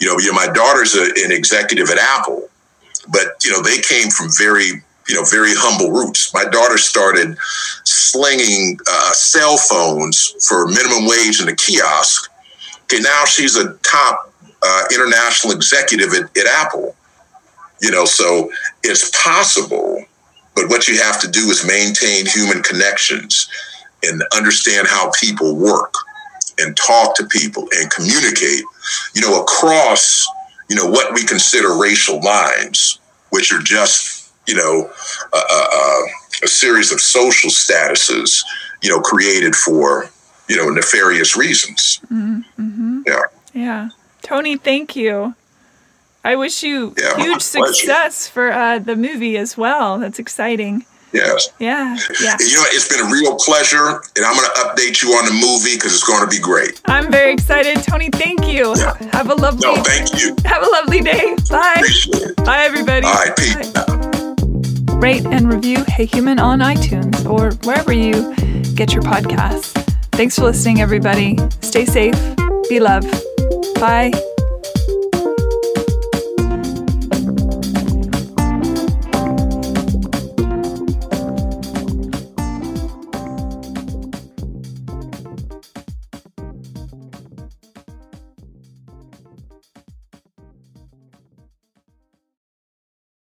You know my daughter's an executive at Apple, but, you know, they came from very humble roots. My daughter started slinging cell phones for minimum wage in a kiosk. Okay, now she's a top international executive at Apple. You know, so it's possible, but what you have to do is maintain human connections and understand how people work and talk to people and communicate, you know, across, you know, what we consider racial lines, which are just, you know, a series of social statuses, you know, created for, you know, nefarious reasons. Mm-hmm. Yeah. Yeah. Tony, thank you. I wish you huge success for the movie as well. That's exciting. Yes. Yeah. Yeah. You know, it's been a real pleasure, and I'm going to update you on the movie because it's going to be great. I'm very excited. Tony, thank you. Yeah. Have a lovely day. No, thank you. Have a lovely day. Bye. Appreciate it. Bye, everybody. All right, peace. Bye. Rate and review Hey Human on iTunes or wherever you get your podcasts. Thanks for listening, everybody. Stay safe. Be loved. Bye.